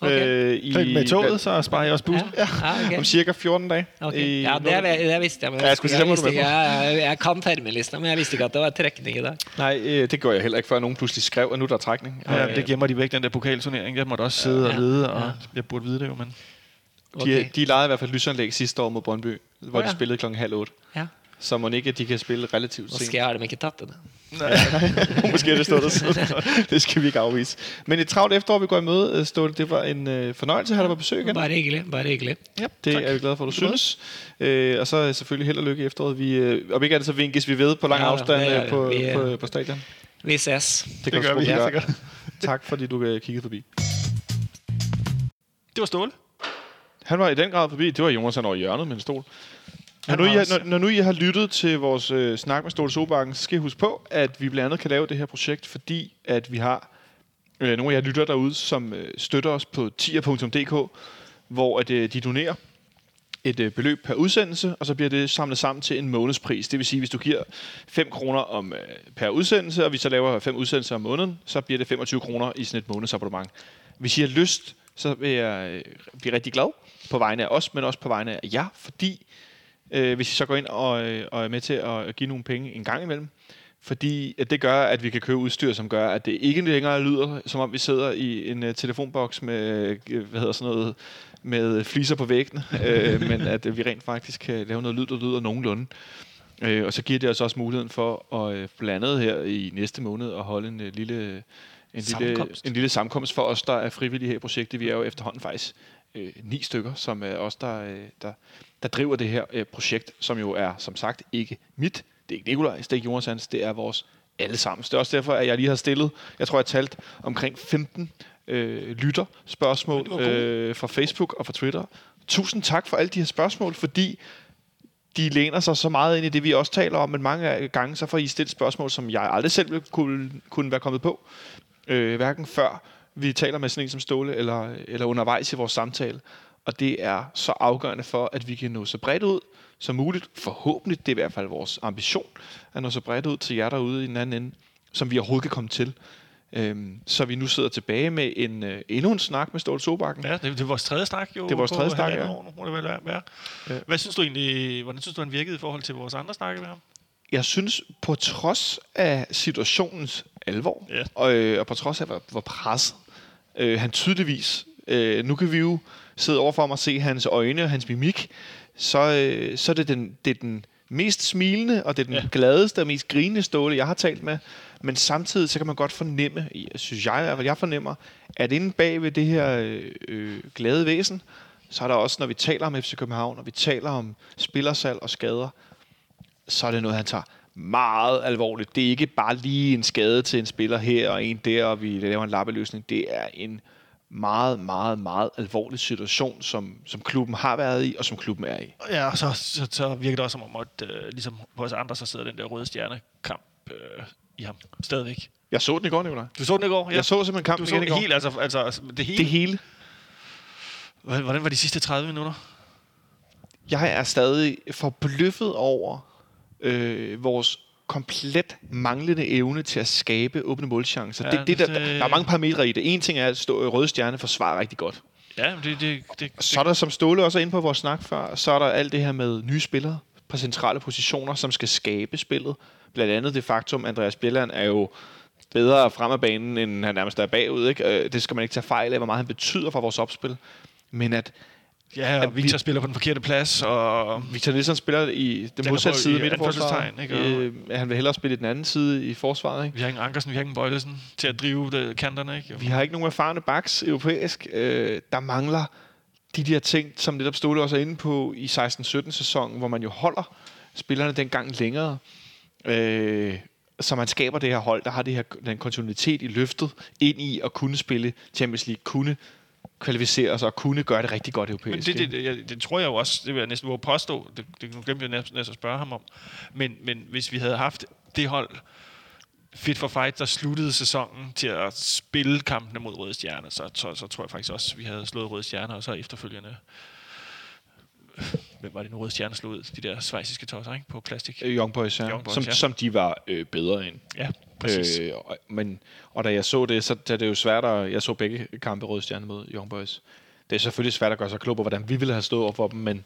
okay. Øh, i, med toget, så sparer jeg også bussen. Ja. Ja, okay. Om cirka fjorten dage. Okay. I, ja, det, er, det vidste jeg. Men jeg, jeg, jeg, vidste, jeg, jeg, jeg kan terminlisten, men jeg vidste ikke, at det var trækning i dag. Nej, øh, det går jeg heller ikke, før nogen pludselig skrev, at nu der er trækning. Ja, ja, det gemmer de væk, den der pokalturnering. Jeg måtte også sidde ja. og lede, og ja. jeg burde vide det jo, men... Okay. De, de lejede i hvert fald lysanlæg sidste år mod Brøndby, hvor oh, ja. de spillede klokken halv otte. Ja. Så må ikke, at de kan spille relativt sent. Måske har de ikke tabt det. Nej, måske er det stået der. Det skal vi ikke afvise. Men et travlt efterår, vi går i møde, Ståle, det var en fornøjelse at have dig på besøg igen. Bare hyggelig, bare hyggelig. Ja, det tak. Er vi glade for, at du synes. Øh, og så selvfølgelig held og lykke i efteråret. Vi, om ikke er det, så vinkes vi ved på lang ja, afstand ja, ja, på, vi, på, på stadion. Vi ses. Det, det gør vi, ja, sikkert. Tak, fordi du kiggede forbi. Det var Ståle. Han var i den grad forbi. Det var Jonas, han over i hjørnet med en stol. Når nu, I har, når, når nu I har lyttet til vores øh, snak med Ståle Solbakken, så skal I huske på, at vi blandt andet kan lave det her projekt, fordi at vi har øh, nogle af jer lytter derude, som øh, støtter os på tier punktum d k, hvor at, øh, de donerer et øh, beløb per udsendelse, og så bliver det samlet sammen til en månedspris. Det vil sige, hvis du giver fem kroner om, øh, per udsendelse, og vi så laver fem udsendelser om måneden, så bliver det femogtyve kroner i sådan et månedsabonnement. Hvis I har lyst, så vil jeg øh, blive rigtig glad på vegne af os, men også på vegne af jer, fordi øh, hvis I så går ind og, øh, og er med til at give nogle penge en gang imellem, fordi at det gør, at vi kan købe udstyr, som gør, at det ikke længere lyder, som om vi sidder i en øh, telefonboks med, øh, hvad hedder sådan noget, med fliser på væggene, øh, men at øh, vi rent faktisk kan lave noget lyd, der lyder nogenlunde. Øh, og så giver det os også muligheden for at øh, blandt andet her i næste måned at holde en øh, lille... En lille, en lille sammenkomst for os, der er frivillige her i projektet. Vi er jo efterhånden faktisk øh, ni stykker, som er os, der, øh, der, der driver det her øh, projekt, som jo er, som sagt, ikke mit. Det er ikke Nikolajs, det er ikke Jonas, det er vores allesammens. Det er også derfor, at jeg lige har stillet, jeg tror, jeg talt omkring femten øh, lytterspørgsmål øh, fra Facebook og fra Twitter. Tusind tak for alle de her spørgsmål, fordi... de læner sig så meget ind i det, vi også taler om, men mange gange så får I stillet spørgsmål, som jeg aldrig selv ville kunne, kunne være kommet på. Øh, hverken før vi taler med sådan en som Ståle, eller, eller undervejs i vores samtale. Og det er så afgørende for, at vi kan nå så bredt ud som muligt. Forhåbentlig, det er i hvert fald vores ambition, at nå så bredt ud til jer derude i den anden ende, som vi overhovedet kan komme til. Øhm, så vi nu sidder tilbage med en, øh, endnu en snak med Ståle Solbakken. Ja, det, det er vores tredje snak jo. Det er vores tredje snak, ja. År, må det vel være. Ja. Hvad synes du egentlig, hvordan synes du, han virkede i forhold til vores andre snakke med ham? Jeg synes, på trods af situationens alvor, ja. og, øh, og på trods af, hvor, hvor presset, øh, han tydeligvis, øh, nu kan vi jo sidde overfor ham og se hans øjne og hans mimik, så, øh, så er det den, det er den mest smilende, og det er den ja. gladeste og mest grinende Ståle, jeg har talt med. Men samtidig så kan man godt fornemme, synes jeg, at jeg fornemmer, at inde bag ved det her øh, glade væsen, så er der også, når vi taler om F C København, og vi taler om spillersal og skader, så er det noget, han tager meget alvorligt. Det er ikke bare lige en skade til en spiller her og en der, og vi laver en lappeløsning. Det er en meget, meget, meget alvorlig situation, som, som klubben har været i, og som klubben er i. Ja, og så, så, så virker det også som om, at øh, ligesom hos andre, så sidder den der Røde Stjerne-kamp øh, i ham stadigvæk. Jeg så den i går, Nicolaj. Du så den i går? Ja. Jeg så simpelthen kampen igen i går. Du så helt, altså, altså, altså det hele? Det hele. Hvordan var de sidste tredive minutter? Jeg er stadig forbløffet over øh, vores komplet manglende evne til at skabe åbne målchancer. Ja, det, det, det, der, der er mange parametre i det. En ting er, at Røde Stjerne forsvarer rigtig godt. Ja, det, det, det, så er der, som Ståle også er inde på vores snak før, så er der alt det her med nye spillere på centrale positioner, som skal skabe spillet. Blandt andet det faktum, at Andreas Bjelland er jo bedre frem af banen, end han nærmest er bagud. Ikke? Det skal man ikke tage fejl af, hvor meget han betyder for vores opspil. Men at... Ja, og Victor vi, spiller på den forkerte plads, og... Victor Nelson spiller i den modsatte side i midterforsvaret. Øh, han vil hellere spille i den anden side i forsvaret. Ikke? Vi har ingen Ankersen, vi har ingen Boilesen til at drive det, kanterne. Ikke? Vi har ikke nogen erfarne backs europæisk. Øh, der mangler de der ting, som netop Ståle også er inde på i seksten sytten sæsonen, hvor man jo holder spillerne dengang længere. Øh, så man skaber det her hold, der har det her, den kontinuitet i løftet ind i at kunne spille Champions League, kunne kvalificere sig og kunne gøre det rigtig godt europæisk. Men det, det, det, det tror jeg jo også, det vil jeg næsten våge påstå, det, det nu glemte jeg næsten at spørge ham om, men, men hvis vi havde haft det hold, Fit for Fight, der sluttede sæsonen til at spille kampene mod Røde Stjerne, så, så, så tror jeg faktisk også, vi havde slået Røde Stjerne, og så efterfølgende... Hvem var det nu, Røde Stjerne slog ud? De der svejsiske tosser, ikke? På plastik. Young Boys, ja. Young Boys, som, ja. som de var øh, bedre end. Ja, præcis. Øh, og, men, og da jeg så det, så det er det jo svært at... Jeg så begge kampe Røde Stjerne mod Young Boys. Det er selvfølgelig svært at gøre sig klog på, hvordan vi ville have stået over for dem, men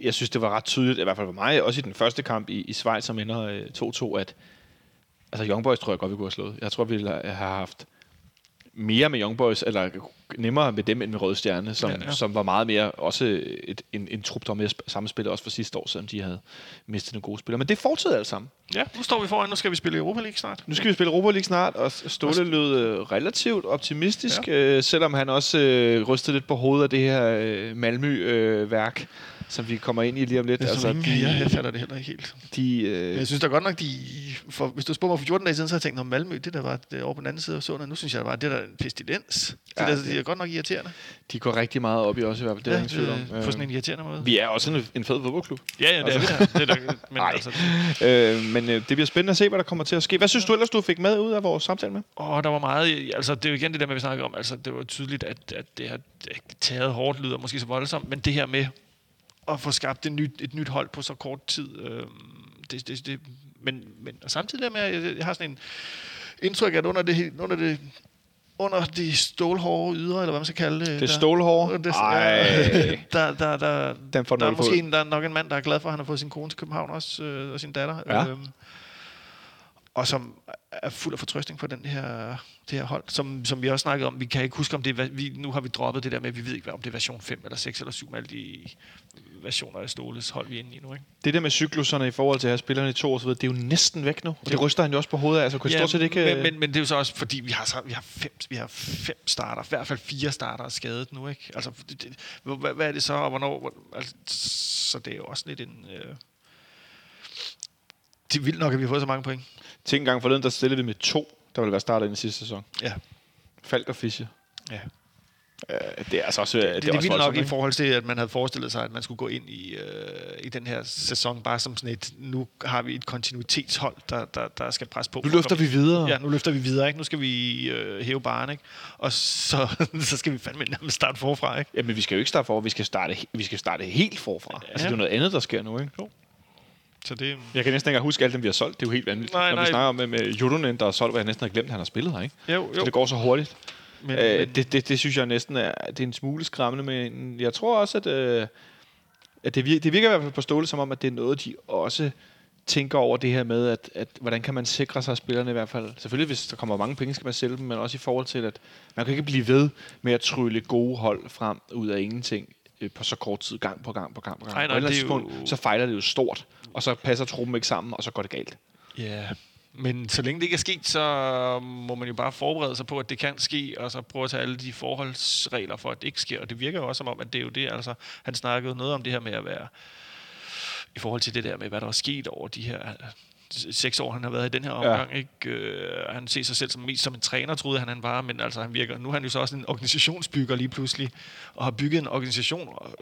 jeg synes, det var ret tydeligt, i hvert fald for mig, også i den første kamp i, i Schweiz, som ender øh, to-to, at altså Young Boys tror jeg godt, vi kunne have slået. Jeg tror, vi har haft mere med Young Boys, eller nemmere med dem end med Røde Stjerne, som, ja, ja. som var meget mere, også et, en, en trup, der var mere sammenspillet, også for sidste år, selvom de havde mistet nogle gode spillere. Men det fortsætter alt sammen. Ja, nu står vi foran, nu skal vi spille Europa League snart. Nu skal vi spille Europa League snart, og Ståle lød relativt optimistisk, ja. øh, selvom han også øh, rystede lidt på hovedet af det her øh, Malmø-værk. Øh, som vi kommer ind i lige om lidt. Altså, ingen, de, jeg, jeg fatter det heller ikke helt. De, øh... Jeg synes da godt nok, de, for, hvis du spurgte mig for fjorten dage siden, så havde jeg tænkt, om Malmø, det der var det, over på den anden side af sundet, nu synes jeg bare, det der er en pestilens. Ja, det, der, det er godt nok irriterende. De går rigtig meget op i også i hvert fald, det er ja, ingen tvivl om. På sådan en irriterende måde. Vi er også en, en fed fodboldklub. Ja, ja, det altså. er vi der. Det er der men, altså, det. Øh, men øh, det bliver spændende at se, hvad der kommer til at ske. Hvad synes du ellers, du fik med ud af vores samtale med? Åh, der var meget, altså det er jo igen det der, med, vi snakker om. Altså, det var tydeligt, at, at det har taget hårdt lyder, måske så voldsomt, men det her med at få skabt et nyt, et nyt hold på så kort tid. Øh, det, det, det, men, men og samtidig med, at jeg, jeg har sådan en indtryk, at under det, under det, under det stålhårde ydre, eller hvad man skal kalde det. Det er stålhårde? Der, Ej. Der, der, der, den får der er måske en, der er nok en mand, der er glad for, at han har fået sin kone til København også, øh, og sin datter. Ja. Øh, og som er fuld af fortrøstning for den her, det her hold, som, som vi også snakkede om. Vi kan ikke huske, om det er, vi, nu har vi droppet det der med, at vi ved ikke, om det er version fem eller seks eller syv, med alle de versioner af Ståles hold, vi er inde i nu, ikke? Det der med cykluserne i forhold til at have spillerne i to år, så videre, det er jo næsten væk nu, og det ryster han jo også på hovedet af, altså kunne ja, stort set ikke... Men, men, men det er jo så også, fordi vi har, så, vi har, fem, vi har fem starter, i hvert fald fire starter skadet nu, ikke? Altså, det, det, hvad, hvad er det så, og hvornår? Altså, så det er jo også lidt en... Øh Det er vildt nok, at vi har fået så mange point. Tænk engang forleden, der stillede vi med to, der ville være startet i den sidste sæson. Ja. Falk og Fischer. Ja. Øh, det er altså også... Det, det, det er, det er også vildt nok ikke? I forhold til, at man havde forestillet sig, at man skulle gå ind i, øh, i den her sæson, bare som sådan et, nu har vi et kontinuitetshold, der, der, der skal presse på. Nu løfter vi videre. Ja, nu løfter vi videre, ikke? Nu skal vi øh, hæve baren, ikke? Og så, så skal vi fandme nærmest starte forfra, ikke? Jamen, vi skal jo ikke starte forfra, vi skal starte, vi skal starte helt forfra. Ja. Altså, det er noget andet, der sker nu, ikke? Jo. Så det, jeg kan næsten ikke huske alt dem, vi har solgt. Det er jo helt vanvittigt. Nej, Når nej. vi snakker om med, med Judonen, der har solgt, hvad jeg næsten har glemt, han har spillet her, ikke? Jo, jo. Så det går så hurtigt. Men, Æh, men. Det, det, det synes jeg næsten er, det er en smule skræmmende, men jeg tror også, at, øh, at det, virker, det virker i hvert fald på Ståle som om, at det er noget, de også tænker over det her med, at, at hvordan kan man sikre sig spillerne i hvert fald. Selvfølgelig, hvis der kommer mange penge, skal man sælge dem, men også i forhold til, at man kan ikke blive ved med at trylle gode hold frem ud af ingenting på så kort tid, gang på gang på gang på gang. Ej, nej, på tidspunkt, jo... så fejler det jo stort, og så passer truppen ikke sammen, og så går det galt. Ja, yeah. Men så længe det ikke er sket, så må man jo bare forberede sig på, at det kan ske, og så prøve at tage alle de forholdsregler for, at det ikke sker. Og det virker jo også som om, at det er jo det, altså, han snakkede noget om det her med at være, i forhold til det der med, hvad der er sket over de her... seks år, han har været i den her omgang, ja. Ikke? Øh, han ser sig selv som mest som en træner, troede han, han var, men altså, han virker... Nu er han jo så også en organisationsbygger lige pludselig, og har bygget en organisation og,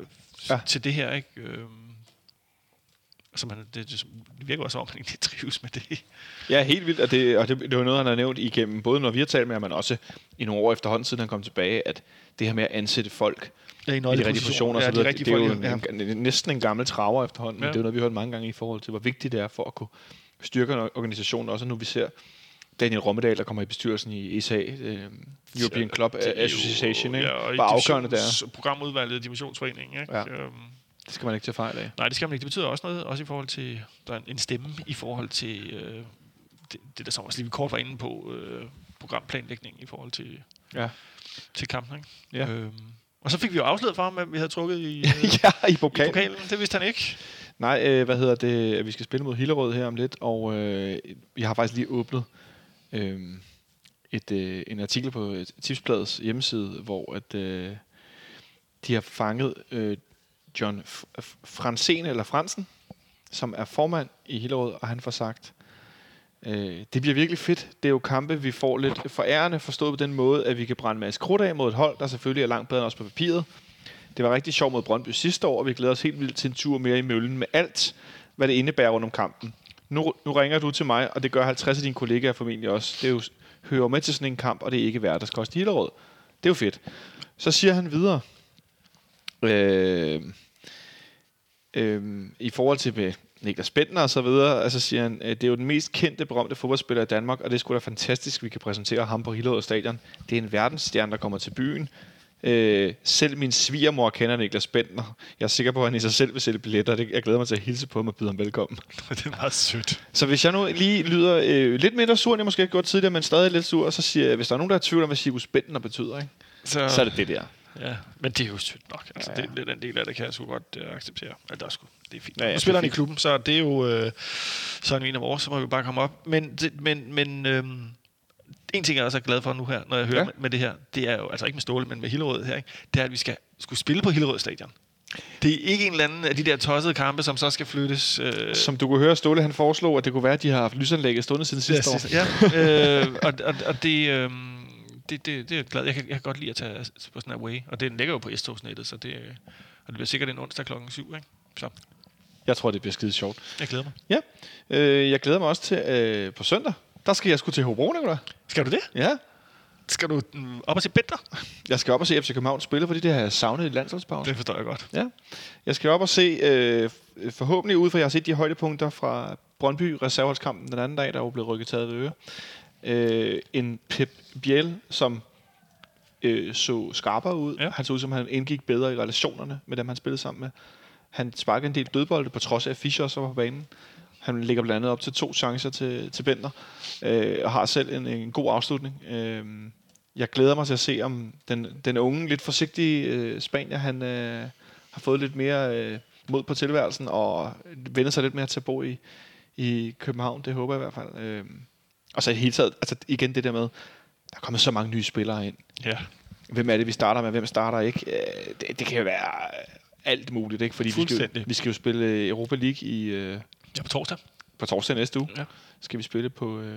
ja. til det her, ikke? Øh, som han, det, det virker også som om, han ikke trives med det. Ja, helt vildt, og det, og det, det var noget, han har nævnt igennem, både når vi har talt med ham, men også i nogle år efterhånden, siden han kom tilbage, at det her med at ansætte folk ja, i, i de rigtige positioner, ja, de det, det er jo en, ja. næsten en gammel traver efterhånden, men ja. det er noget, vi har hørt mange gange i forhold til, hvor vigtigt det er for at kunne styrker organisationen også, nu vi ser Daniel Rommedal, der kommer i bestyrelsen i E S A, øh, European ja, Club Association, ikke? Ja, bare afgørende der. Programudvalget, Dimensionsforeningen, ikke? Ja. Øhm. Det skal man ikke tage fejl af. Nej, det skal man ikke. Det betyder også noget, også i forhold til, der er en stemme i forhold til, øh, det, det der som også lige kort var inde på, øh, programplanlægningen i forhold til, ja. til kampen, ikke? Ja. Øhm. Og så fik vi jo afsløret for ham, at vi havde trukket i, øh, ja, i, pokalen. i pokalen. Det vidste han ikke. Nej, øh, hvad hedder det? Vi skal spille mod Hillerød her om lidt, og øh, jeg har faktisk lige åbnet øh, et, øh, en artikel på Tipsbladets hjemmeside, hvor at, øh, de har fanget øh, John F- F- Fransen, eller Fransen, som er formand i Hillerød, og han får sagt, Øh, det bliver virkelig fedt. Det er jo kampe, vi får lidt forærende, forstået på den måde, at vi kan brænde en masse krudt af mod et hold, der selvfølgelig er langt bedre end os på papiret. Det var rigtig sjovt mod Brøndby sidste år, og vi glæder os helt vildt til en tur mere i møllen med alt, hvad det indebærer rundt om kampen. Nu, nu ringer du til mig, og det gør halvtreds af dine kollegaer formentlig også. Det er jo, hører med til sådan en kamp, og det er ikke hverdagskost i Hillerød. Det er jo fedt. Så siger han videre, øh, øh, i forhold til med Niklas Bendtner og så videre, altså siger han, øh, det er jo den mest kendte, berømte fodboldspiller i Danmark, og det er sgu da fantastisk, vi kan præsentere ham på Hillerød Stadion. Det er en verdensstjerne, der kommer til byen. Øh, selv min svigermor kender Niklas Bendtner. Jeg er sikker på, at han i sig selv vil sælge billetter. Det, jeg glæder mig til at hilse på ham og byde ham velkommen. Det er meget sødt. Så hvis jeg nu lige lyder øh, lidt mindre sur, end jeg måske har gjort tidligere, men stadig lidt sur, så siger jeg, hvis der er nogen, der er i tvivl om, hvad Sigus Bendtner betyder, ikke? Så, så er det det der. Ja, men det er jo sødt nok. Altså, ja, ja. Det, det den del af det kan jeg sgu godt øh, acceptere. Altså, der sgu, det er fint. Ja, ja, nu spiller han i klubben, så det er jo øh, sådan en af vores, så må vi bare komme op. Men... Det, men, men øh, en ting, jeg er også er glad for nu her, når jeg hører ja. med, med det her, det er jo, altså ikke med Ståle, men med Hillerød her, ikke? Det er, at vi skal skulle spille på Hillerød Stadion. Det er ikke en eller anden af de der tossede kampe, som så skal flyttes. Øh... Som du kunne høre, Ståle han foreslog, at det kunne være, at de har haft lysanlægget stående siden sidste ja, år. Ja, øh, og, og, og det, øh, det, det, det er glad. Jeg kan, jeg kan godt lide at tage på sådan en away, og den ligger jo på S-togsnettet, så det, og det bliver sikkert en onsdag klokken syv, ikke? Så... Jeg tror, det bliver skide sjovt. Jeg glæder mig. Ja, øh, jeg glæder mig også til øh, på søndag. Der skal jeg sgu til Hobro, Nicolaj. Skal du det? Ja. Skal du mm, op og se Bendtner? Jeg skal op og se F C København spille, fordi det har jeg savnet i landsholdspausen. Det forstår jeg godt. Ja. Jeg skal op og se, øh, forhåbentlig ud fra, jeg har set de højdepunkter fra Brøndby reserveholdskampen den anden dag, der jo blev rykket taget ved øre. Øh, en Pep Biel, som øh, så skarpere ud. Ja. Han så ud, som han indgik bedre i relationerne med dem, han spillede sammen med. Han sparkede en del dødbolde, på trods af, at Fischer så var på banen. Han ligger blandt andet op til to chancer til, til Bendtner, øh, og har selv en, en god afslutning. Øh, jeg glæder mig til at se, om den, den unge, lidt forsigtige øh, Spanier, han øh, har fået lidt mere øh, mod på tilværelsen, og vendet sig lidt mere til at bo i, i København. Det håber jeg i hvert fald. Øh, og så i hele taget, altså igen det der med, der er kommet så mange nye spillere ind. Ja. Hvem er det, vi starter med? Hvem starter ikke? Øh, det, det kan jo være alt muligt, ikke? Fordi vi skal, vi skal jo spille Europa League i... Øh, Ja, på torsdag. På torsdag næste uge. Ja. Skal vi spille på... Øh...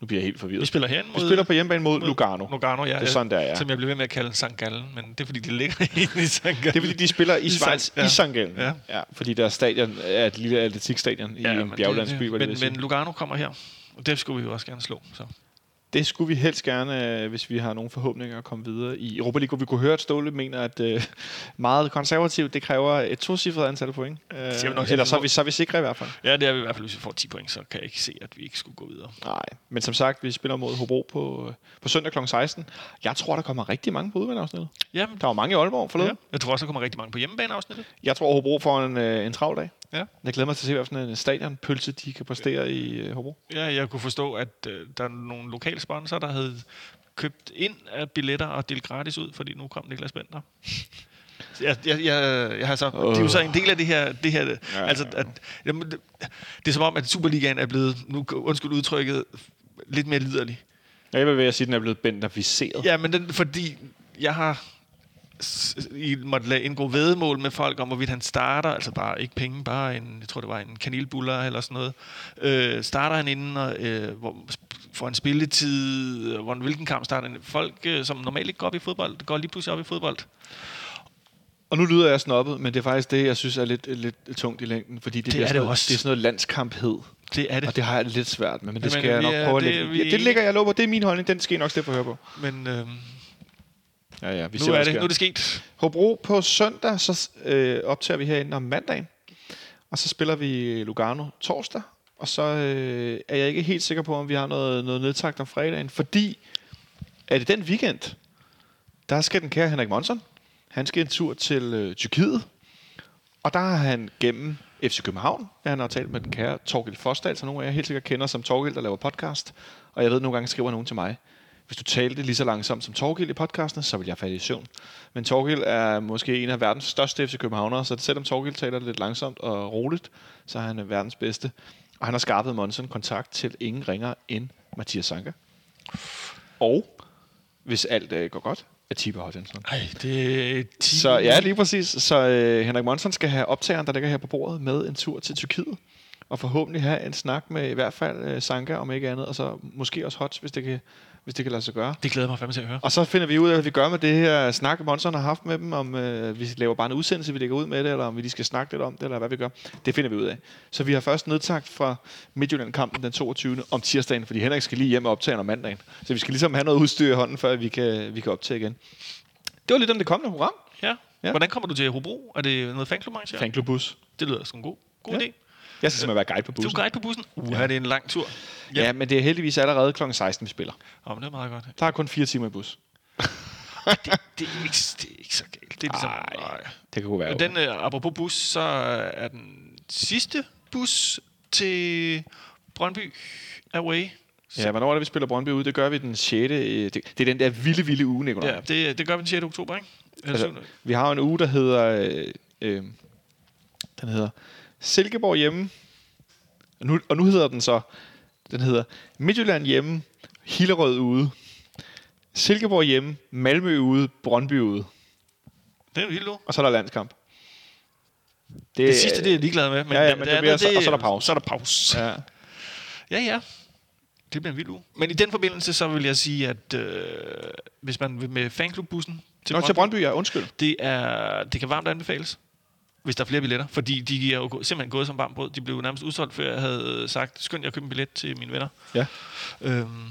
Nu bliver jeg helt forvirret. Vi spiller herinde mod... Vi spiller på hjemmebane mod, mod Lugano. Lugano, ja. Det er sådan, der er. Som jeg blev ved med at kalde Sankt Gallen, men det er, fordi de ligger i Sankt Gallen. Det er, fordi de spiller i Schweiz i Sankt Gallen. Ja. Ja, fordi der stadion er et lille atletikstadion ja, i en bjerglandsby. Det, det. Men, det men Lugano kommer her, og det skulle vi jo også gerne slå, så... Det skulle vi helst gerne, hvis vi har nogle forhåbninger at komme videre i Europa League. Vi kunne høre, at Ståle mener, at øh, meget konservativt, det kræver et tocifret antal point. Øh, nok, eller så er, vi, så er vi sikre i hvert fald. Ja, det er vi i hvert fald. Hvis vi får ti point, så kan jeg ikke se, at vi ikke skulle gå videre. Nej, men som sagt, vi spiller mod Hobro på, på søndag klokken seksten. Jeg tror, der kommer rigtig mange på udbaneafsnittet. Jamen. Der var mange i Aalborg forleden. Ja. Jeg tror også, der kommer rigtig mange på hjemmebaneafsnittet. Jeg tror, Hobro får en, en travl dag. Ja. Jeg glæder mig til at se, hvad for en stadionpølse de kan præstere ja. i Hobro. Ja, jeg kunne forstå, at øh, der er nogle lokale sponsorer, der havde købt ind af billetter og delt gratis ud, fordi nu kom Niklas Bendtner. Jeg, jeg, jeg, jeg har så, oh. Det er jo så en del af det her. Det, her, ja, altså, at, jamen, det, det er som om, at Superligaen er blevet, nu undskyld udtrykket, lidt mere liderlig. Jeg vil ved at sige, at den er blevet bendtnerficeret. Ja, men den, fordi jeg har... I måtte lade indgå væddemål med folk om, hvorvidt han starter, altså bare ikke penge, bare en, jeg tror det var en kanelbuller eller sådan noget, øh, starter han inden, og, øh, hvor, får han spilletid, hvor, hvilken kamp starter han? Folk, øh, som normalt ikke går op i fodbold, går lige pludselig op i fodbold. Og nu lyder jeg snobbet, men det er faktisk det, jeg synes er lidt, lidt tungt i længden, fordi det, det, er, sådan det, noget, det er sådan noget landskamphed. Det er det. Og det har jeg lidt svært med, men det men, skal men, jeg nok prøve det, at lægge. Ja, det ligger jeg lov på, det er min holdning, den skal I nok slippe at høre på. Men... Øh, Ja, ja, vi nu, ser, er det. nu er det sket. Hobro på søndag, så øh, optager vi herinde om mandagen, og så spiller vi Lugano torsdag, og så øh, er jeg ikke helt sikker på, om vi har noget, noget nedtakt om fredagen, fordi er det den weekend, der skal den kære Henrik Monson, han skal en tur til øh, Tyrkiet, og der har han gennem F C København, der han har talt med den kære Torgild Forsdal, så nogle af jer helt sikkert kender som Torgild, der laver podcast, og jeg ved, nogle gange skriver nogen til mig, hvis du talte lige så langsomt som Torgild i podcasten, så vil jeg falde i søvn. Men Torgild er måske en af verdens største F C Københavnere, så selvom Torgild taler lidt langsomt og roligt, så er han verdens bedste. Og han har skaffet Monson kontakt til ingen ringer end Mathias Sanka. Og hvis alt øh, går godt, er Tiber Hodgson. Nej, det er Tiber. Så ja, lige præcis. Så øh, Henrik Monson skal have optageren, der ligger her på bordet, med en tur til Tyrkiet. og forhåbentlig have en snak med i hvert fald uh, Sanka om ikke andet, og så måske også Hots, hvis det kan, hvis det kan lade sig gøre. Det glæder mig fandme til at høre. Og så finder vi ud af, hvad vi gør med det her snak, Monson har haft med dem, om uh, vi laver bare en udsendelse, vi lægger ud med det, eller om vi lige skal snakke lidt om det, eller hvad vi gør. Det finder vi ud af. Så vi har først nedtagt fra Midtjylland-kampen den toogtyvende om tirsdagen, fordi Henrik skal lige hjem og optage om mandagen. Så vi skal ligesom have noget udstyr i hånden, før vi kan, vi kan optage igen. Det var lidt om det kommende program. Ja. Ja. Hvordan kommer du til Hobro? Er det noget fanklub-arrangement? Fanklub-bus. Det lyder som en god, god ja. idé. Jeg skal simpelthen være guide på bussen. Du er guide på bussen? Uh, ja. Det er en lang tur. Ja. ja, men det er heldigvis allerede klokken seksten, vi spiller. Åh, oh, men det er meget godt. Der er kun fire timer i bus. det, det, er ikke, det er ikke så galt. Det er ligesom, nej, det kan jo være. Den, øh, apropos bus, så er den sidste bus til Brøndby away. Så. Ja, hvornår er det, vi spiller Brøndby ud? Det gør vi den sjette Det, det er den der vilde, vilde uge, Nicolaj. Ja, det, det gør vi den sjette oktober, ikke? Altså, vi har en uge, der hedder... Øh, øh, den hedder... Silkeborg hjemme, og nu, og nu hedder den så, den hedder Midtjylland hjemme, Hillerød ude, Silkeborg hjemme, Malmø ude, Brøndby ude. Det er jo helt. Og så er der landskamp. Det, det sidste, det er jeg ligeglad med. Men ja, ja, men det, det bliver, andet, så, og så er der pause. Så er der pause. Ja, ja. ja. Det bliver en vild uge. Men i den forbindelse, så vil jeg sige, at øh, hvis man vil med fanklubbussen til, Nå, Brøndby, til Brøndby, ja, undskyld. Det, er, det kan varmt anbefales. Hvis der er flere billetter, fordi de er jo simpelthen gået som varmt brød. De blev nærmest udsolgt, før jeg havde sagt, skynd jeg købe en billet til mine venner. Ja. Øhm,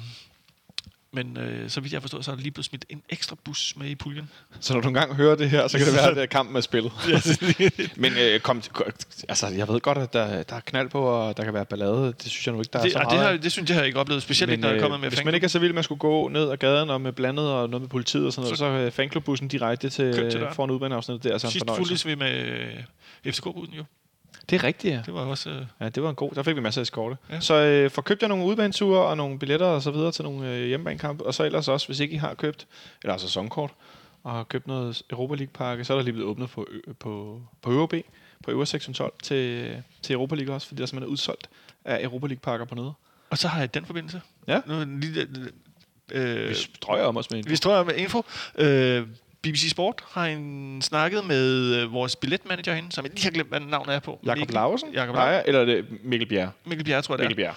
men øh, så vidt jeg forstår, så er der lige blevet smidt en ekstra bus med i puljen. Så når du engang hører det her, så kan det være, at kampen er spillet. men øh, kom, altså, jeg ved godt, at der, der er knald på, og der kan være ballade. Det synes jeg nu ikke, der det, er så meget. Det, her, det synes jeg, jeg har ikke oplevet, specielt men, ikke, når jeg er kommet med hvis fan-klub. Man ikke er så vild, man skulle gå ned ad gaden og med blandet og noget med politiet og sådan noget, så, så øh, fanklubbussen direkte til, til foran udbaneafsnittet. Det er altså en fornøjelse. Sidst fuldes vi med F C K-bussen jo. Det er rigtigt, ja. Det var også... Øh... Ja, det var en god... Der fik vi masser af eskorte. Ja. Så øh, får købt jer nogle udbaneture og nogle billetter og så videre til nogle øh, hjemmebanekampe. Og så ellers også, hvis ikke I har købt, eller altså sæsonkort, og har købt noget Europa League-pakke, så er der lige blevet åbnet på, ø- på, på ØoB, på Øver seks tolv til, til Europa League også, fordi der simpelthen er udsolgt af Europa League-pakker på nede. Og så har jeg den forbindelse. Ja. Nu, lige, øh, vi strøjer om os med info. Vi strøjer med info. Øh, B B C Sport har en snakket med øh, vores billetmanager herinde, som jeg lige har glemt, hvad navnet er på. Jakob Larsen? Jakob Larsen. Eller er det Mikkel Bjerre? Mikkel Bjerre, tror jeg, det Mikkel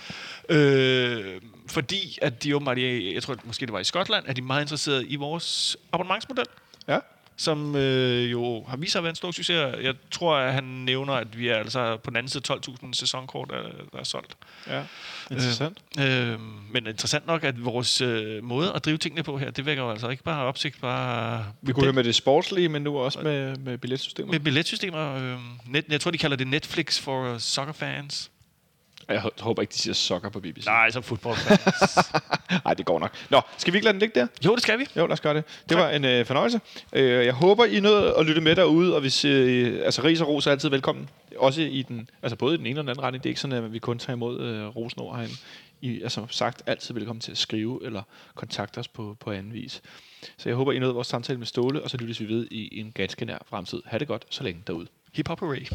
Bjerre. Øh, fordi, at de åbenbart, jeg tror, måske det var i Skotland, at de er meget interesserede i vores abonnementsmodel. Ja. Som øh, jo har vist sig at være en stor succes. Jeg tror, at han nævner, at vi er altså på den anden side tolv tusind sæsonkort, der, der er solgt. Ja, interessant. Øh, øh, men interessant nok, at vores øh, måde at drive tingene på her, det vækker jo altså ikke bare opsigt. Bare vi kunne høre med det sportslige, men nu også med, med billetsystemer. Med billetsystemer. Øh, net, jeg tror, de kalder det Netflix for soccer fans. Jeg håber ikke, de siger soccer på B B C. Nej, så fodboldfans. Nej, det går nok. Nå, skal vi ikke lade den ligge der? Jo, det skal vi. Jo, lad os gøre det. Det tak. Var en øh, fornøjelse. Øh, jeg håber, I nåede at lytte med derude, og hvis øh, altså ris og ros er altid velkommen. Også i den, altså både i den ene og den anden retning. Det er ikke sådan, at vi kun tager imod øh, rosen over herinde. I er som sagt altid velkommen til at skrive eller kontakte os på, på anden vis. Så jeg håber, I nåede vores samtale med Ståle, og så lyttes vi ved i en ganske nær fremtid. Ha' det godt, så længe derude. Hip hop hooray.